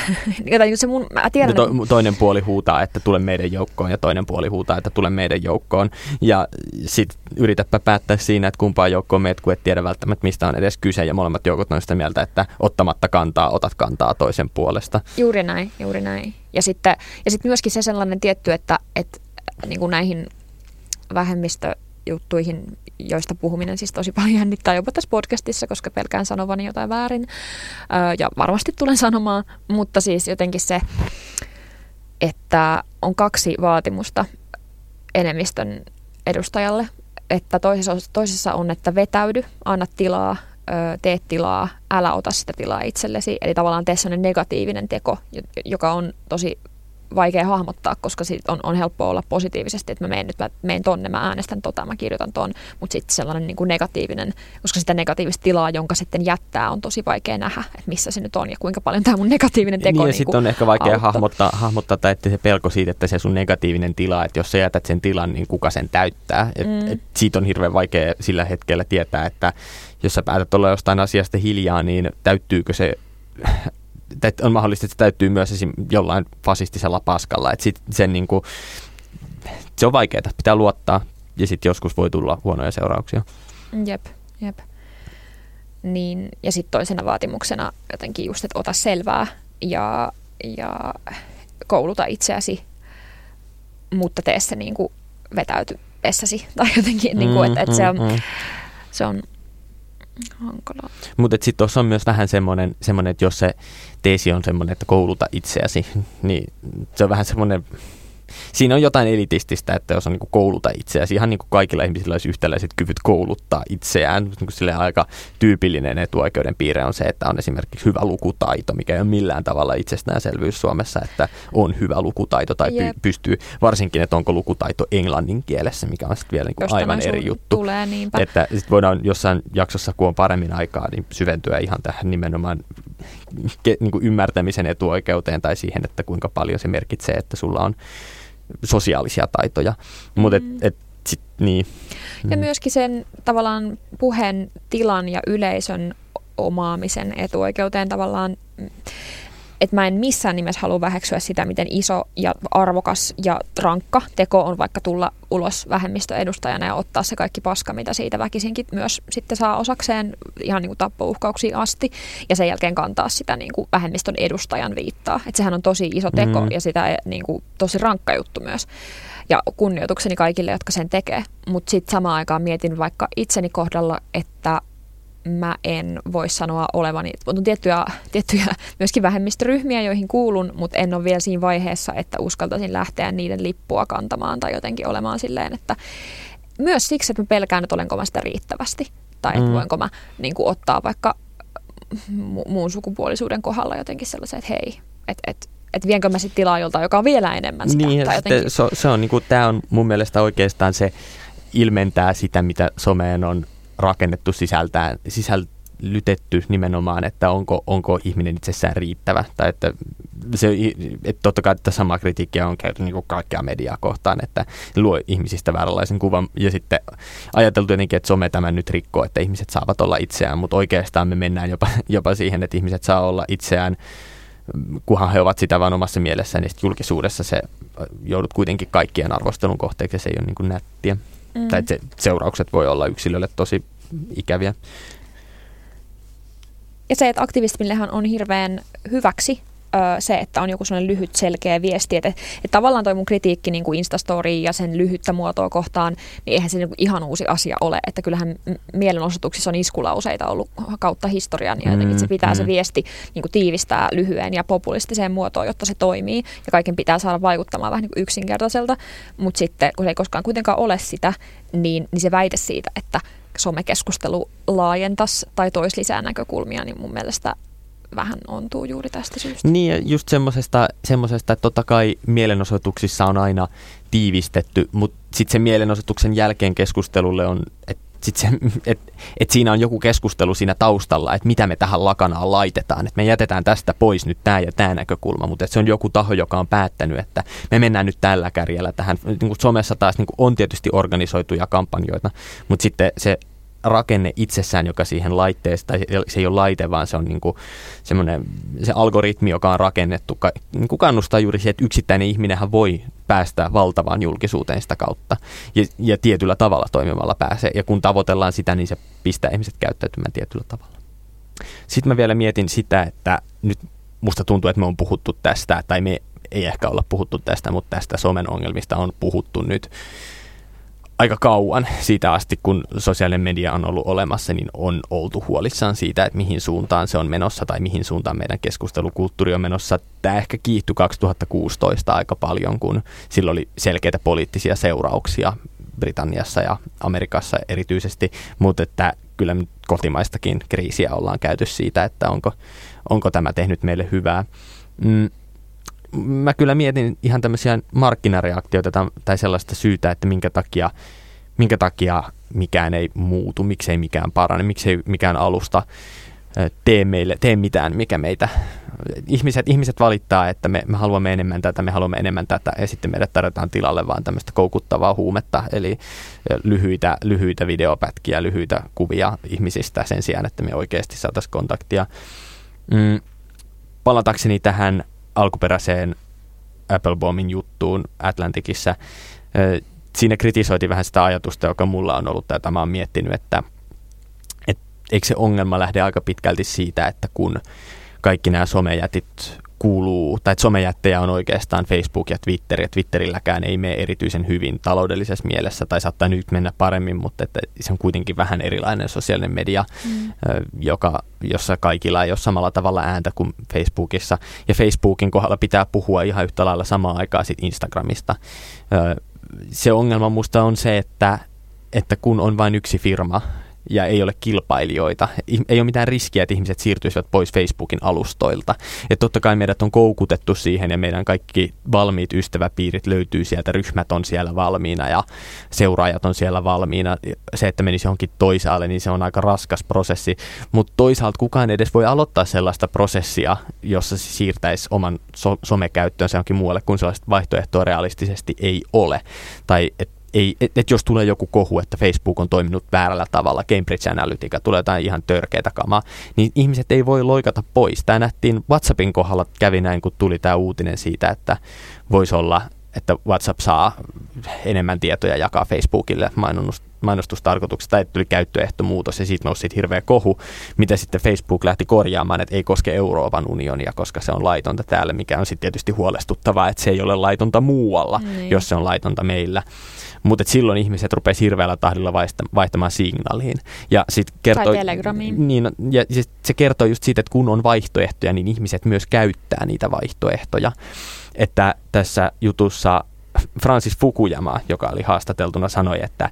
Se mun, mä tiedän, to, toinen puoli huutaa, että tule meidän joukkoon ja toinen puoli huutaa, että tule meidän joukkoon. Ja sit yritäpä päättää siinä, että kumpaan joukkoon meet, kun et tiedä välttämättä mistä on edes kyse. Ja molemmat joukot on sitä mieltä, että ottamatta kantaa, otat kantaa toisen puolesta. Juuri näin, juuri näin. Ja sitten, ja sitten myöskin se sellainen tietty, että, että niin kuin näihin vähemmistöjuttuihin, joista puhuminen siis tosi paljon jännittää jopa tässä podcastissa, koska pelkään sanovani jotain väärin. Öö, ja varmasti tulen sanomaan, mutta siis jotenkin se, että on kaksi vaatimusta enemmistön edustajalle. Että toisessa, toisessa on, että vetäydy, anna tilaa, öö, tee tilaa, älä ota sitä tilaa itsellesi. Eli tavallaan tee sellainen negatiivinen teko, joka on tosi vaikea hahmottaa, koska siitä on, on helppo olla positiivisesti, että mä menen nyt, mä menen tonne, mä äänestän tota, mä kirjoitan ton, mutta sitten sellainen niin kuin negatiivinen, koska sitä negatiivista tilaa, jonka sitten jättää, on tosi vaikea nähdä, että missä se nyt on ja kuinka paljon tämä mun negatiivinen teko niin, niin sitten on ehkä vaikea auttaa. hahmottaa, hahmottaa tai että se pelko siitä, että se sun negatiivinen tila, että jos sä jätät sen tilan, niin kuka sen täyttää. Et, mm. et siitä on hirveän vaikea sillä hetkellä tietää, että jos sä päätät olla jostain asiasta hiljaa, niin täyttyykö se on mahdollista, että se täytyy myös esim. Jollain fasistisella paskalla. Et sit sen niinku, se on vaikeaa, pitää luottaa ja sitten joskus voi tulla huonoja seurauksia. Jep, jep. Niin, ja sitten toisena vaatimuksena jotenkin just, että ota selvää ja, ja kouluta itseäsi, mutta tee se niinku vetäytyessäsi. Tai jotenkin, mm, niinku, että et mm, se on... Mm. Se on hankalaa. Mutta sitten tuossa on myös vähän semmoinen, että jos se teesi on semmoinen, että kouluta itseäsi, niin se on vähän semmoinen, siinä on jotain elitististä, että jos on niinku kouluta itseäsi, ihan niin kuin kaikilla ihmisillä olisi yhtäläiset kyvyt kouluttaa itseään. Silleen aika tyypillinen etuoikeuden piirre on se, että on esimerkiksi hyvä lukutaito, mikä ei ole millään tavalla itsestäänselvyys Suomessa, että on hyvä lukutaito tai yep. pystyy, varsinkin, että onko lukutaito englannin kielessä, mikä on sitten vielä niinku aivan eri juttu. Tulee, että sitten voidaan jossain jaksossa, kun on paremmin aikaa, niin syventyä ihan tähän nimenomaan ke, niinku ymmärtämisen etuoikeuteen tai siihen, että kuinka paljon se merkitsee, että sulla on sosiaalisia taitoja, mutta et, et, sit, niin. Ja myöskin sen tavallaan puheen tilan ja yleisön omaamisen etuoikeuteen tavallaan, että mä en missään nimessä halua väheksyä sitä, miten iso ja arvokas ja rankka teko on vaikka tulla ulos vähemmistöedustajana ja ottaa se kaikki paska, mitä siitä väkisinkin myös sitten saa osakseen ihan niin kuin tappouhkauksiin asti ja sen jälkeen kantaa sitä niin kuin vähemmistön edustajan viittaa. Että sehän on tosi iso teko mm. ja sitä niin kuin tosi rankka juttu myös. Ja kunnioitukseni kaikille, jotka sen tekee. Mutta sitten samaan aikaan mietin vaikka itseni kohdalla, että mä en voi sanoa olevani, on tiettyjä, tiettyjä myöskin vähemmistöryhmiä, joihin kuulun, mutta en ole vielä siinä vaiheessa, että uskaltaisin lähteä niiden lippua kantamaan tai jotenkin olemaan silleen, että myös siksi, että mä pelkään, että olenko mä sitä riittävästi tai että voinko mä niin kuin, ottaa vaikka mu- muun sukupuolisuuden kohdalla jotenkin sellaisen, että hei, että et, että vienkö mä sitten tilaa joltain, joka on vielä enemmän sitä. Niin, jotenkin... se, se on, niin kuin, tää on mun mielestä oikeastaan se ilmentää sitä, mitä someen on rakennettu sisältää, sisältää lytetty nimenomaan, että onko, onko ihminen itsessään riittävä. Tai että se, että totta kai että sama kritiikkiä on käyty niin kuin kaikkea mediaa kohtaan, että luo ihmisistä vääränlaisen kuvan. Ja sitten ajateltu jotenkin, että some tämän nyt rikkoo, että ihmiset saavat olla itseään, mutta oikeastaan me mennään jopa, jopa siihen, että ihmiset saa olla itseään, kunhan he ovat sitä vaan omassa mielessään, niin julkisuudessa se joudut kuitenkin kaikkien arvostelun kohteeksi, se ei ole niin kuin nättiä. Mm. Tai se, seuraukset voi olla yksilölle tosi ikäviä. Ja se, että aktivismillehan on hirveän hyväksi se, että on joku sellainen lyhyt selkeä viesti. Että, että tavallaan toi mun kritiikki niin kuin Instastoryin ja sen lyhyttä muotoa kohtaan, niin eihän se niin kuin ihan uusi asia ole. Että kyllähän mielenosoituksissa on iskulauseita ollut kautta historian, ja jotenkin se pitää mm. se viesti niin kuin tiivistää lyhyen ja populistiseen muotoon, jotta se toimii. Ja kaiken pitää saada vaikuttamaan vähän niin kuin yksinkertaiselta. Mutta sitten, kun se ei koskaan kuitenkaan ole sitä, niin, niin se väite siitä, että somekeskustelu laajentaisi tai toisi lisää näkökulmia, niin mun mielestä vähän ontuu juuri tästä syystä. Niin, ja just semmoisesta, semmoisesta, että totta kai mielenosoituksissa on aina tiivistetty, mutta sitten sen mielenosoituksen jälkeen keskustelulle on, että et, et siinä on joku keskustelu siinä taustalla, että mitä me tähän lakanaan laitetaan, että me jätetään tästä pois nyt tämä ja tämä näkökulma, mutta se on joku taho, joka on päättänyt, että me mennään nyt tällä kärjellä tähän. Niin kuin somessa taas niin kuin on tietysti organisoituja kampanjoita, mutta sitten se rakenne itsessään, joka siihen laitteesta, tai se ei ole laite, vaan se on niin kuin semmoinen, se algoritmi, joka on rakennettu, niin kuin kannustaa juuri siihen, että yksittäinen ihminenhän voi päästä valtavaan julkisuuteen sitä kautta, ja, ja tietyllä tavalla toimimalla pääsee, ja kun tavoitellaan sitä, niin se pistää ihmiset käyttäytymään tietyllä tavalla. Sitten mä vielä mietin sitä, että nyt musta tuntuu, että me on puhuttu tästä, tai me ei ehkä olla puhuttu tästä, mutta tästä somen ongelmista on puhuttu nyt aika kauan siitä asti, kun sosiaalinen media on ollut olemassa, niin on oltu huolissaan siitä, että mihin suuntaan se on menossa tai mihin suuntaan meidän keskustelukulttuuri on menossa. Tämä ehkä kiihtyi kaksituhattakuusitoista aika paljon, kun sillä oli selkeitä poliittisia seurauksia Britanniassa ja Amerikassa erityisesti, mutta että kyllä kotimaistakin kriisiä ollaan käyty siitä, että onko, onko tämä tehnyt meille hyvää. Mm. Mä kyllä mietin ihan tämmöisiä markkinareaktioita tai sellaista syytä, että minkä takia, minkä takia mikään ei muutu, miksei mikään parane, miksei mikään alusta tee, meille, tee mitään, mikä meitä. Ihmiset, ihmiset valittaa, että me, me haluamme enemmän tätä, me haluamme enemmän tätä, ja sitten meidät tarjotaan tilalle vaan tämmöistä koukuttavaa huumetta, eli lyhyitä, lyhyitä videopätkiä, lyhyitä kuvia ihmisistä sen sijaan, että me oikeasti saataisiin kontaktia. Mm, palatakseni tähän alkuperäiseen Applebaumin juttuun Atlanticissa. Siinä kritisoitiin vähän sitä ajatusta, joka mulla on ollut, tai mä oon miettinyt, että, että eikö se ongelma lähde aika pitkälti siitä, että kun kaikki nämä somejätit kuuluu, tai että somejättejä on oikeastaan Facebook ja Twitter, ja Twitterilläkään ei mene erityisen hyvin taloudellisessa mielessä, tai saattaa nyt mennä paremmin, mutta että se on kuitenkin vähän erilainen sosiaalinen media, mm. joka, jossa kaikilla ei ole samalla tavalla ääntä kuin Facebookissa, ja Facebookin kohdalla pitää puhua ihan yhtä lailla samaan aikaan sit Instagramista. Se ongelma musta on se, että, että kun on vain yksi firma, ja ei ole kilpailijoita. Ei ole mitään riskiä, että ihmiset siirtyisivät pois Facebookin alustoilta. Et totta kai meidät on koukutettu siihen ja meidän kaikki valmiit ystäväpiirit löytyy sieltä, ryhmät on siellä valmiina ja seuraajat on siellä valmiina. Se, että menisi johonkin toisaalle, niin se on aika raskas prosessi. Mutta toisaalta kukaan edes voi aloittaa sellaista prosessia, jossa se siirtäisi oman so- somekäyttöönsä johonkin muualle, kun sellaista vaihtoehtoa realistisesti ei ole. Tai Ei, et, et jos tulee joku kohu, että Facebook on toiminut väärällä tavalla, Cambridge Analytica, tulee jotain ihan törkeätä kamaa, niin ihmiset ei voi loikata pois. Tämä nähtiin WhatsAppin kohdalla, kävi näin, kun tuli tämä uutinen siitä, että voisi olla, että WhatsApp saa enemmän tietoja jakaa Facebookille mainostustarkoituksessa, tai tuli käyttöehtomuutos, ja siitä nousi hirveä kohu, mitä sitten Facebook lähti korjaamaan, että ei koske Euroopan unionia, koska se on laitonta täällä, mikä on sitten tietysti huolestuttavaa, että se ei ole laitonta muualla, mm. jos se on laitonta meillä. Mutta silloin ihmiset rupesivat hirveällä tahdilla vaihtamaan signaaliin. Ja sit kertoi, tai Telegramiin. Niin, ja sit se kertoo just siitä, että kun on vaihtoehtoja, niin ihmiset myös käyttää niitä vaihtoehtoja. Että tässä jutussa Francis Fukuyama, joka oli haastateltuna, sanoi, että,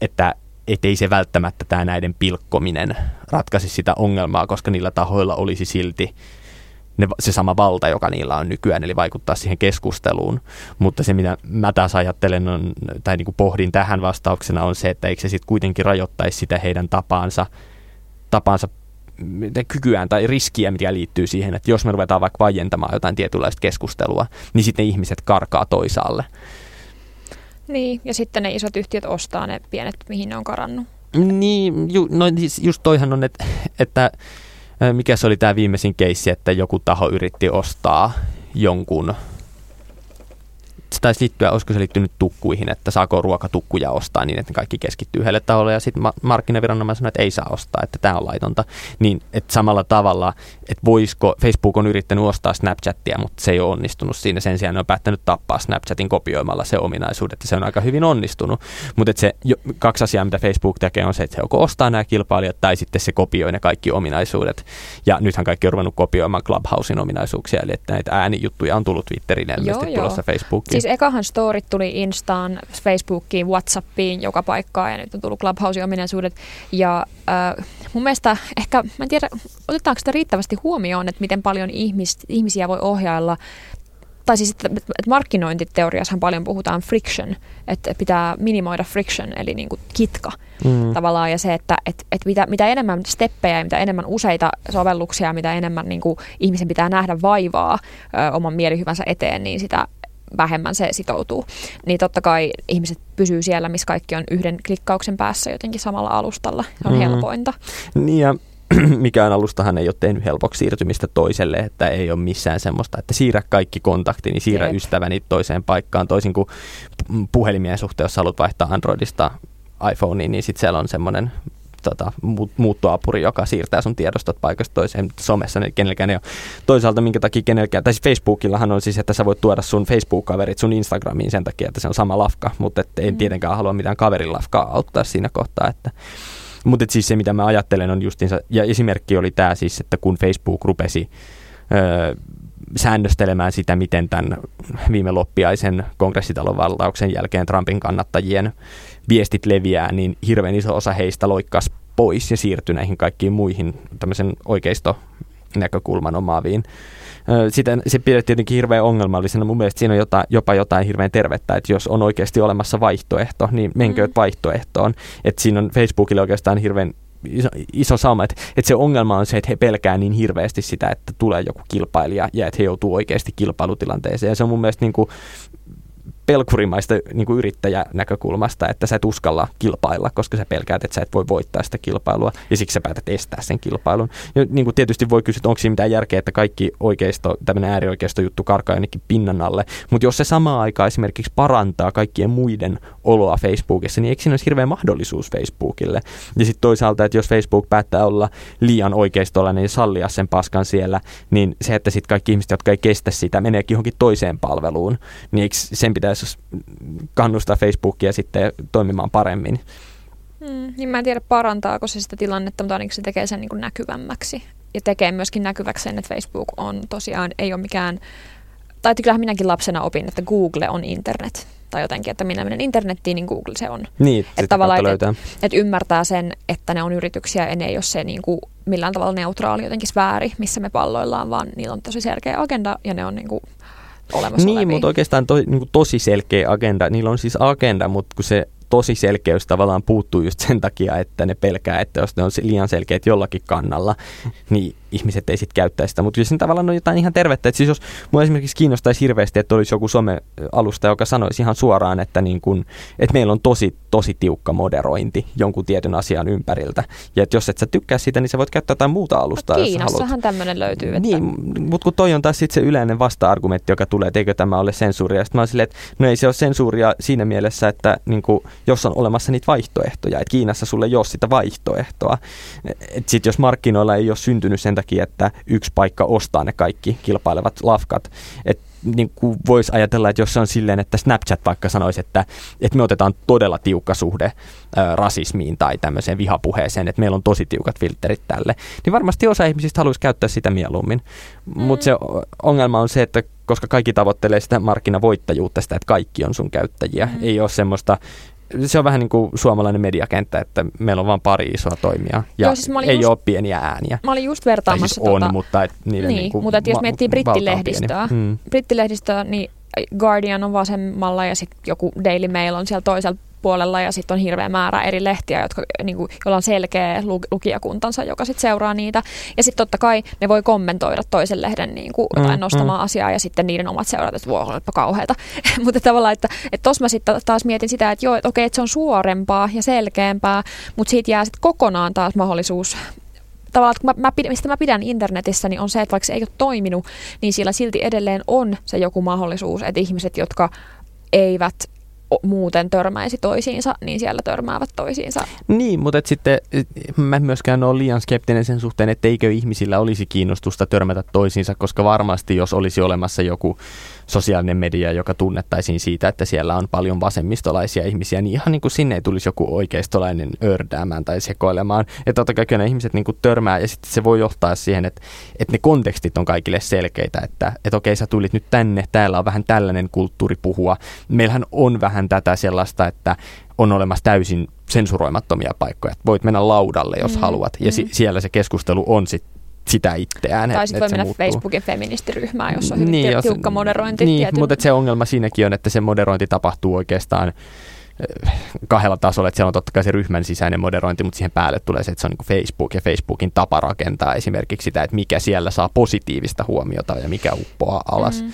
että ei se välttämättä tämä näiden pilkkominen ratkaisi sitä ongelmaa, koska niillä tahoilla olisi silti Ne, se sama valta, joka niillä on nykyään, eli vaikuttaa siihen keskusteluun. Mutta se, mitä mä taas ajattelen on, tai niin kuin pohdin tähän vastauksena, on se, että eikö se sitten kuitenkin rajoittaisi sitä heidän tapaansa tapansa, kykyään tai riskiä, mitä liittyy siihen, että jos me ruvetaan vaikka vaientamaan jotain tietynlaista keskustelua, niin sitten ne ihmiset karkaa toisaalle. Niin, ja sitten ne isot yhtiöt ostaa ne pienet, mihin ne on karannut. Niin, ju, no just toihan on, että, että mikä se oli tämä viimeisin keissi, että joku taho yritti ostaa jonkun, se taisi liittyä, olisiko se liittynyt tukkuihin, että saako ruokatukkuja ostaa niin, että kaikki keskittyy yhdelle taholle, ja sitten markkinaviranomainen sanoi, että ei saa ostaa, että tämä on laitonta. Niin, että samalla tavalla, että voisiko, Facebook on yrittänyt ostaa Snapchatia, mutta se ei ole onnistunut siinä. Sen sijaan ne on päättänyt tappaa Snapchatin kopioimalla se ominaisuudet, että se on aika hyvin onnistunut. Mutta se kaksi asiaa, mitä Facebook tekee, on se, että se joko ostaa nämä kilpailijat, tai sitten se kopioi ne kaikki ominaisuudet. Ja nythän kaikki on ruvennut kopioimaan Clubhousen ominaisuuksia, eli että näitä äänijuttuja on tullut Twitterille, ilmeisesti tulossa Facebookiin. Siis ekahan storit tuli Instaan, Facebookiin, WhatsAppiin, joka paikkaan, ja nyt on tullut Clubhouse-ominaisuudet. Ja äh, mun mielestä ehkä, mä en tiedä, otetaanko sitä riittävästi huomioon, että miten paljon ihmis, ihmisiä voi ohjailla. Tai siis, että markkinointiteoriassahan paljon puhutaan friction, että pitää minimoida friction, eli niin kuin kitka mm. tavallaan. Ja se, että et, et mitä, mitä enemmän steppejä, mitä enemmän useita sovelluksia, mitä enemmän niin kuin ihmisen pitää nähdä vaivaa ö, oman mielihyvänsä eteen, niin sitä vähemmän se sitoutuu. Niin totta kai ihmiset pysyy siellä, missä kaikki on yhden klikkauksen päässä jotenkin samalla alustalla. Se on mm. helpointa. Niin ja mikään alustahan ei ole tehnyt helpoksi siirtymistä toiselle, että ei ole missään semmoista, että siirrä kaikki kontaktini, siirrä Jeep. ystäväni toiseen paikkaan. Toisin kuin puhelimien suhteen, jos haluat vaihtaa Androidista iPhoneen, niin sitten siellä on semmoinen tota, muuttoapuri, joka siirtää sun tiedostot paikasta toiseen. Somessa kenelläkään ei ole. Toisaalta minkä takia kenelläkään, tai siis Facebookillahan on siis, että sä voit tuoda sun Facebook-kaverit sun Instagramiin sen takia, että se on sama lafka, mutta et en mm. tietenkään halua mitään kaverilafkaa auttaa siinä kohtaa, että mutta siis se, mitä mä ajattelen, on justiinsa, ja esimerkki oli tämä siis, että kun Facebook rupesi öö, säännöstelemään sitä, miten tämän viime loppiaisen kongressitalon valtauksen jälkeen Trumpin kannattajien viestit leviää, niin hirveän iso osa heistä loikkasi pois ja siirtyi näihin kaikkiin muihin tämmöisen oikeistonäkökulman omaaviin. Sitä, se pidettiin tietenkin hirveän ongelmallisena. Mun mielestä siinä on jotain, jopa jotain hirveän tervettä, että jos on oikeasti olemassa vaihtoehto, niin menkööt mm. vaihtoehtoon. Että siinä on Facebookille oikeastaan hirveän iso, iso sauma. Että et se ongelma on se, että he pelkää niin hirveästi sitä, että tulee joku kilpailija ja että he joutuu oikeasti kilpailutilanteeseen. Ja se on mun mielestä niin kuin pelkurimaista niin kuin yrittäjänäkökulmasta, että sä et uskalla kilpailla, koska sä pelkäät, että sä et voi voittaa sitä kilpailua, ja siksi sä päätät estää sen kilpailun. Ja niin kuin tietysti voi kysyä, onko siinä mitään järkeä, että kaikki oikeisto, tämmöinen äärioikeistojuttu karkaa jonnekin pinnan alle, mutta jos se samaan aikaan esimerkiksi parantaa kaikkien muiden oloa Facebookissa, niin eikö siinä olisi hirveä mahdollisuus Facebookille? Ja sitten toisaalta, että jos Facebook päättää olla liian oikeistolainen ja sallia sen paskan siellä, niin se, että sitten kaikki ihmiset, jotka ei kestä sitä, meneekin johonkin toiseen palveluun, niin eikö sen pitäisi kannustaa Facebookia sitten toimimaan paremmin. Mm, niin mä en tiedä, parantaako se sitä tilannetta, mutta ainakin se tekee sen niin kuin näkyvämmäksi. Ja tekee myöskin näkyväksi sen, että Facebook on tosiaan, ei ole mikään, tai kyllähän minäkin lapsena opin, että Google on internet. Tai jotenkin, että minä menen internettiin, niin Google se on. Niin, että tavallaan, että et ymmärtää sen, että ne on yrityksiä ja ne ei ole se niin kuin millään tavalla neutraali jotenkin sfääri, missä me palloillaan, vaan niillä on tosi selkeä agenda ja ne on niin kuin olemassa niin, oleviin. Mutta oikeastaan to, niin tosi selkeä agenda. Niillä on siis agenda, mutta kun se tosi selkeys tavallaan puuttuu just sen takia, että ne pelkää, että jos ne on liian selkeät jollakin kannalla, niin ihmiset ei sitten käyttäisi sitä. Mutta jos siinä tavallaan on jotain ihan tervettä. Et siis jos minua esimerkiksi kiinnostaisi hirveästi, että olisi joku some-alusta, joka sanoisi ihan suoraan, että, niin kun, että meillä on tosi, tosi tiukka moderointi jonkun tietyn asian ympäriltä. Ja että jos et sä tykkää sitä, niin sä voit käyttää jotain muuta alustaa, jos haluat. Kiinnossahan tämmöinen löytyy. Että niin, mutta kun toi on taas sitten se yleinen vasta-argumentti, joka tulee, että eikö tämä ole sensuuria. Sitten mä oon silleen, että no ei se ole sensuuria siinä mielessä, että niin kun, jos on olemassa niitä vaihtoehtoja. Että Kiinassa sulle ei ole sitä vaihtoehtoa. Että sitten jos markkinoilla ei ole syntynyt sen takia, että yksi paikka ostaa ne kaikki kilpailevat lafkat. Että niin kuin voisi ajatella, että jos se on silleen, että Snapchat vaikka sanoisi, että, että me otetaan todella tiukka suhde ää, rasismiin tai tämmöiseen vihapuheeseen, että meillä on tosi tiukat filterit tälle, niin varmasti osa ihmisistä haluaisi käyttää sitä mieluummin. Mm. Mutta se ongelma on se, että koska kaikki tavoittelee sitä markkinavoittajuutta, sitä, että kaikki on sun käyttäjiä. Mm. Ei ole semmoista. Se on vähän niin kuin suomalainen mediakenttä, että meillä on vain pari isoa toimijaa ja siis ei just, ole pieniä ääniä. Mä olin just vertaamassa. Siis on, tuota, mutta et niiden niin, niin kuin mutta et jos miettii brittilehdistöä, mm. brittilehdistöä, niin Guardian on vasemmalla ja sitten joku Daily Mail on siellä toisella puolella ja sitten on hirveä määrä eri lehtiä, jotka, niin kuin, joilla on selkeä lukijakuntansa, joka sitten seuraa niitä. Ja sitten totta kai ne voi kommentoida toisen lehden niin kuin, jotain mm, nostamaa mm. asiaa ja sitten niiden omat seurat, että voi olla kauheata. Mutta tavallaan, että tuossa mä sitten taas mietin sitä, että joo, että okei, että se on suorempaa ja selkeämpää, mutta siitä jää sitten kokonaan taas mahdollisuus. Tavallaan, että mä, mä, mistä mä pidän internetissä, niin on se, että vaikka se ei ole toiminut, niin siellä silti edelleen on se joku mahdollisuus, että ihmiset, jotka eivät muuten törmäisi toisiinsa, niin siellä törmäävät toisiinsa. Niin, mutta et sitten mä myöskään ole liian skeptinen sen suhteen, että eikö ihmisillä olisi kiinnostusta törmätä toisiinsa, koska varmasti jos olisi olemassa joku sosiaalinen media, joka tunnettaisiin siitä, että siellä on paljon vasemmistolaisia ihmisiä, niin ihan niin kuin sinne ei tulisi joku oikeistolainen ördäämään tai sekoilemaan. Ja totta kai kyllä ne ihmiset niin kuin törmää ja sitten se voi johtaa siihen, että, että ne kontekstit on kaikille selkeitä, että, että okei sä tulit nyt tänne, täällä on vähän tällainen kulttuuri puhua. Meillähän on vähän tätä sellaista, että on olemassa täysin sensuroimattomia paikkoja. Voit mennä laudalle, jos mm. haluat ja mm. si- siellä se keskustelu on sitten sitä itseään. Tai sitten voi mennä muuttuu. Facebookin feministiryhmään, jossa on hyvin niin, tiukka, jos, tiukka moderointi. Niin, tietyn... mutta se ongelma siinäkin on, että se moderointi tapahtuu oikeastaan kahdella tasolla, että siellä on totta kai se ryhmän sisäinen moderointi, mutta siihen päälle tulee se, että se on niin Facebook ja Facebookin tapa rakentaa esimerkiksi sitä, että mikä siellä saa positiivista huomiota ja mikä uppoaa alas. Mm.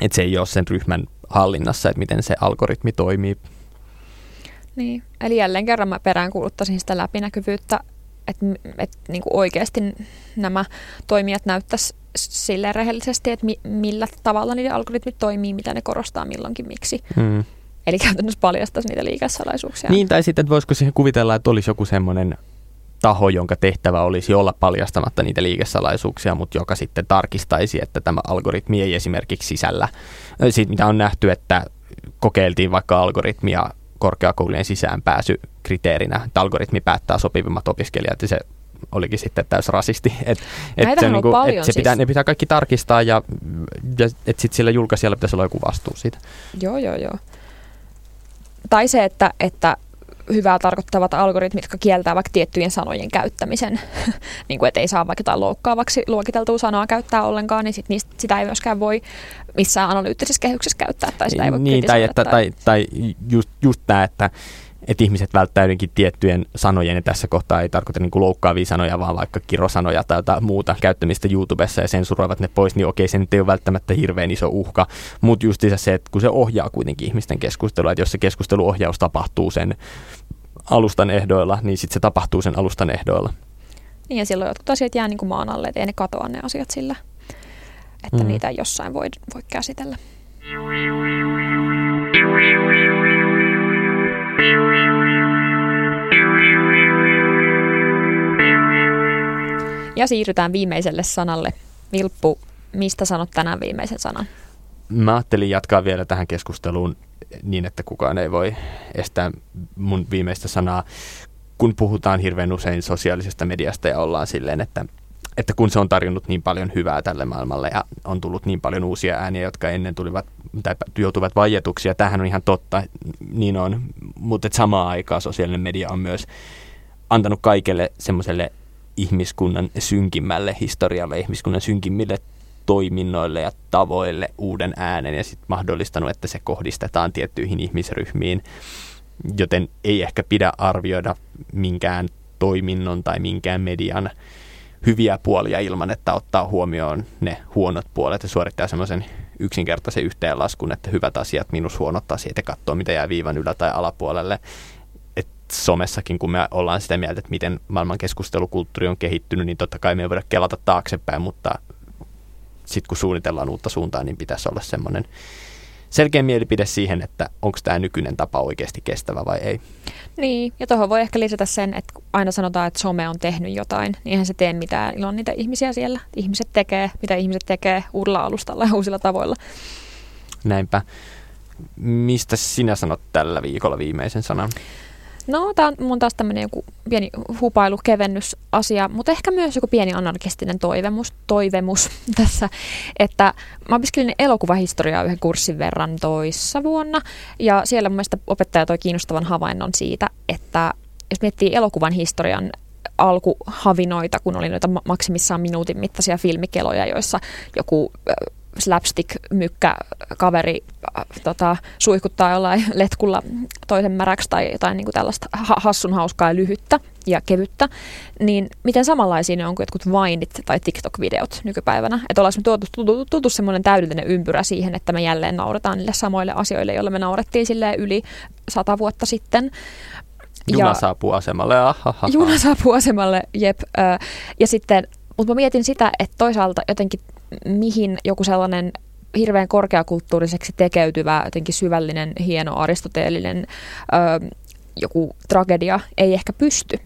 Että se ei ole sen ryhmän hallinnassa, että miten se algoritmi toimii. Niin, eli jälleen kerran mä peräänkuuluttaisin sitä läpinäkyvyyttä, että et, niin kuin oikeasti nämä toimijat näyttäisi silleen rehellisesti, että mi, millä tavalla niiden algoritmit toimii, mitä ne korostaa milloinkin, miksi. Hmm. Eli käytännössä paljastaisi niitä liikesalaisuuksia. Niin, tai sitten, että voisiko siihen kuvitella, että olisi joku semmoinen taho, jonka tehtävä olisi olla paljastamatta niitä liikesalaisuuksia, mutta joka sitten tarkistaisi, että tämä algoritmi ei esimerkiksi sisällä. Siitä, mitä on nähty, että kokeiltiin vaikka algoritmia korkeakoulujen sisäänpääsy kriteerinä, että algoritmi päättää sopivimmat opiskelijat ja se olikin sitten täys rasisti. Et, et se, niinku, et se siis. pitää, ne pitää kaikki tarkistaa ja, ja että sitten sillä julkaisijalla pitäisi olla joku vastuu siitä. Joo, joo, joo. Tai se, että, että hyvää tarkoittavat algoritmit, jotka kieltää vaikka tiettyjen sanojen käyttämisen, niin kuin, että ei saa vaikka jotain loukkaavaksi luokiteltua sanaa käyttää ollenkaan, niin sit niistä, sitä ei myöskään voi missään analyyttisessä kehyksessä käyttää tai sitä ei voi niin, kritisoida. Tai, tai, tai, tai just, just tämä, että että ihmiset välttää jotenkin tiettyjen sanojen, ja tässä kohtaa ei tarkoita niin kuin loukkaavia sanoja, vaan vaikka kirosanoja tai jotain muuta käyttämistä YouTubessa ja sensuroivat ne pois, niin okei, se nyt ei ole välttämättä hirveän iso uhka. Mutta justiinsa se, että kun se ohjaa kuitenkin ihmisten keskustelua, että jos se keskusteluohjaus tapahtuu sen alustan ehdoilla, niin sitten se tapahtuu sen alustan ehdoilla. Niin, ja silloin jotkut asiat jää niin kuin maan alle, ettei ne katoa ne asiat sillä, että mm. niitä jossain voi, voi käsitellä. Ja siirrytään viimeiselle sanalle. Vilppu, mistä sanot tänään viimeisen sanan? Mä ajattelin jatkaa vielä tähän keskusteluun niin, että kukaan ei voi estää mun viimeistä sanaa. Kun puhutaan hirveän usein sosiaalisesta mediasta ja ollaan silleen, että, että kun se on tarjonnut niin paljon hyvää tälle maailmalle ja on tullut niin paljon uusia ääniä, jotka ennen tulivat tai joutuvat vaietuksi, ja tämähän on ihan totta, niin on. Mutta samaan aikaan sosiaalinen media on myös antanut kaikelle semmoiselle ihmiskunnan synkimmälle historialle, ihmiskunnan synkimmille toiminnoille ja tavoille uuden äänen ja sitten mahdollistanut, että se kohdistetaan tiettyihin ihmisryhmiin, joten ei ehkä pidä arvioida minkään toiminnon tai minkään median hyviä puolia ilman, että ottaa huomioon ne huonot puolet ja suorittaa semmoisen yksinkertaisen yhteenlaskun, että hyvät asiat minus huonot asiat ja katsoo, mitä jää viivan ylä- tai alapuolelle. Somessakin, kun me ollaan sitä mieltä, että miten maailman keskustelukulttuuri on kehittynyt, niin totta kai me ei voida kelata taaksepäin, mutta sitten kun suunnitellaan uutta suuntaa, niin pitäisi olla semmoinen selkeä mielipide siihen, että onko tämä nykyinen tapa oikeasti kestävä vai ei. Niin, ja tuohon voi ehkä lisätä sen, että aina sanotaan, että some on tehnyt jotain, niin eihän se tee mitään ilman niitä ihmisiä siellä. Ihmiset tekee, mitä ihmiset tekee uudella alustalla ja uusilla tavoilla. Näinpä. Mistä sinä sanot tällä viikolla viimeisen sanan? No, tämä on mun taas tämmöinen joku pieni hupailu, kevennys asia, mutta ehkä myös joku pieni anarkistinen toivemus, toivemus tässä, että mä opiskelin elokuvahistoriaa yhden kurssin verran toissa vuonna, ja siellä mun mielestä opettaja toi kiinnostavan havainnon siitä, että jos miettii elokuvan historian alkuhavinoita, kun oli noita maksimissaan minuutin mittaisia filmikeloja, joissa joku slapstick-mykkä-kaveri äh, tota, suihkuttaa jollain letkulla toisen märäksi tai jotain niin kuin tällaista ha- hassun hauskaa ja lyhyttä ja kevyttä, niin miten samanlaisia ne on kuin jotkut vainit tai TikTok-videot nykypäivänä? Että ollaan tuotu, tuotu semmoinen täydellinen ympyrä siihen, että me jälleen nauretaan niille samoille asioille, joilla me naurettiin silleen yli sata vuotta sitten. Juna ja saapuu asemalle, ahahaha. Juna saapuu asemalle, jep. Äh, ja sitten, mutta mä mietin sitä, että toisaalta jotenkin mihin joku sellainen hirveän korkeakulttuuriseksi tekeytyvä, jotenkin syvällinen, hieno, aristoteellinen ö, joku tragedia ei ehkä pysty,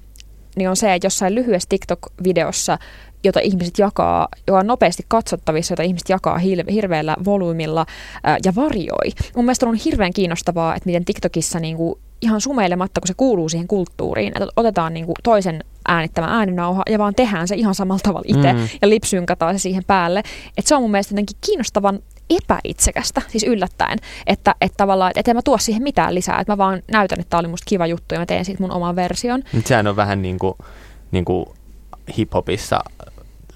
niin on se, että jossain lyhyessä TikTok-videossa, jota ihmiset jakaa, joka on nopeasti katsottavissa, jota ihmiset jakaa hirveällä volyymilla ö, ja varjoi. Mun mielestä on hirveän kiinnostavaa, että miten TikTokissa niinku, ihan sumeilematta, kun se kuuluu siihen kulttuuriin, että otetaan niinku toisen äänittämä ääninauha ja vaan tehdään se ihan samalla tavalla itse mm. ja lipsynkataan se siihen päälle. Et se on mun mielestä jotenkin kiinnostavan epäitsekästä, siis yllättäen, että et tavallaan, et en mä tuo siihen mitään lisää, että mä vaan näytän, että tää oli musta kiva juttu ja mä teen siitä mun oman version. Sehän on vähän niin kuin niinku hiphopissa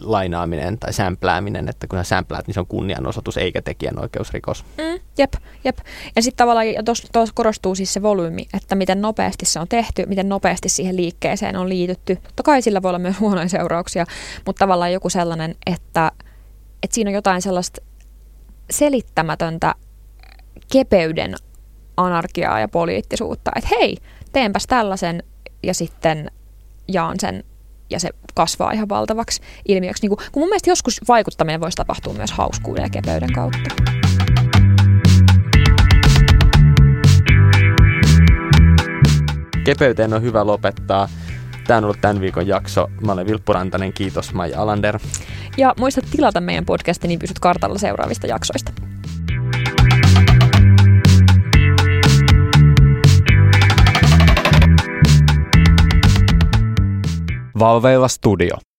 lainaaminen tai sämplääminen, että kun sä sämpläät, niin se on kunnianosoitus eikä tekijänoikeusrikos. Mm, jep, jep. Ja sitten tavallaan tuossa korostuu siis se volyymi, että miten nopeasti se on tehty, miten nopeasti siihen liikkeeseen on liitytty. Totta kai sillä voi olla myös huonoja seurauksia, mutta tavallaan joku sellainen, että, että siinä on jotain sellaista selittämätöntä kepeyden anarkiaa ja poliittisuutta, että hei, teenpäs tällaisen ja sitten jaan sen ja se kasvaa ihan valtavaksi ilmiöksi. Niin kun, kun mun mielestä joskus vaikuttaminen voisi tapahtua myös hauskuuden ja kepeyden kautta. Kepeyteen on hyvä lopettaa. Tämä on ollut tämän viikon jakso. Mä olen Vilppu Rantanen. Kiitos Maija Alander. Ja muista tilata meidän podcasti, niin pysyt kartalla seuraavista jaksoista. Valveilla studio.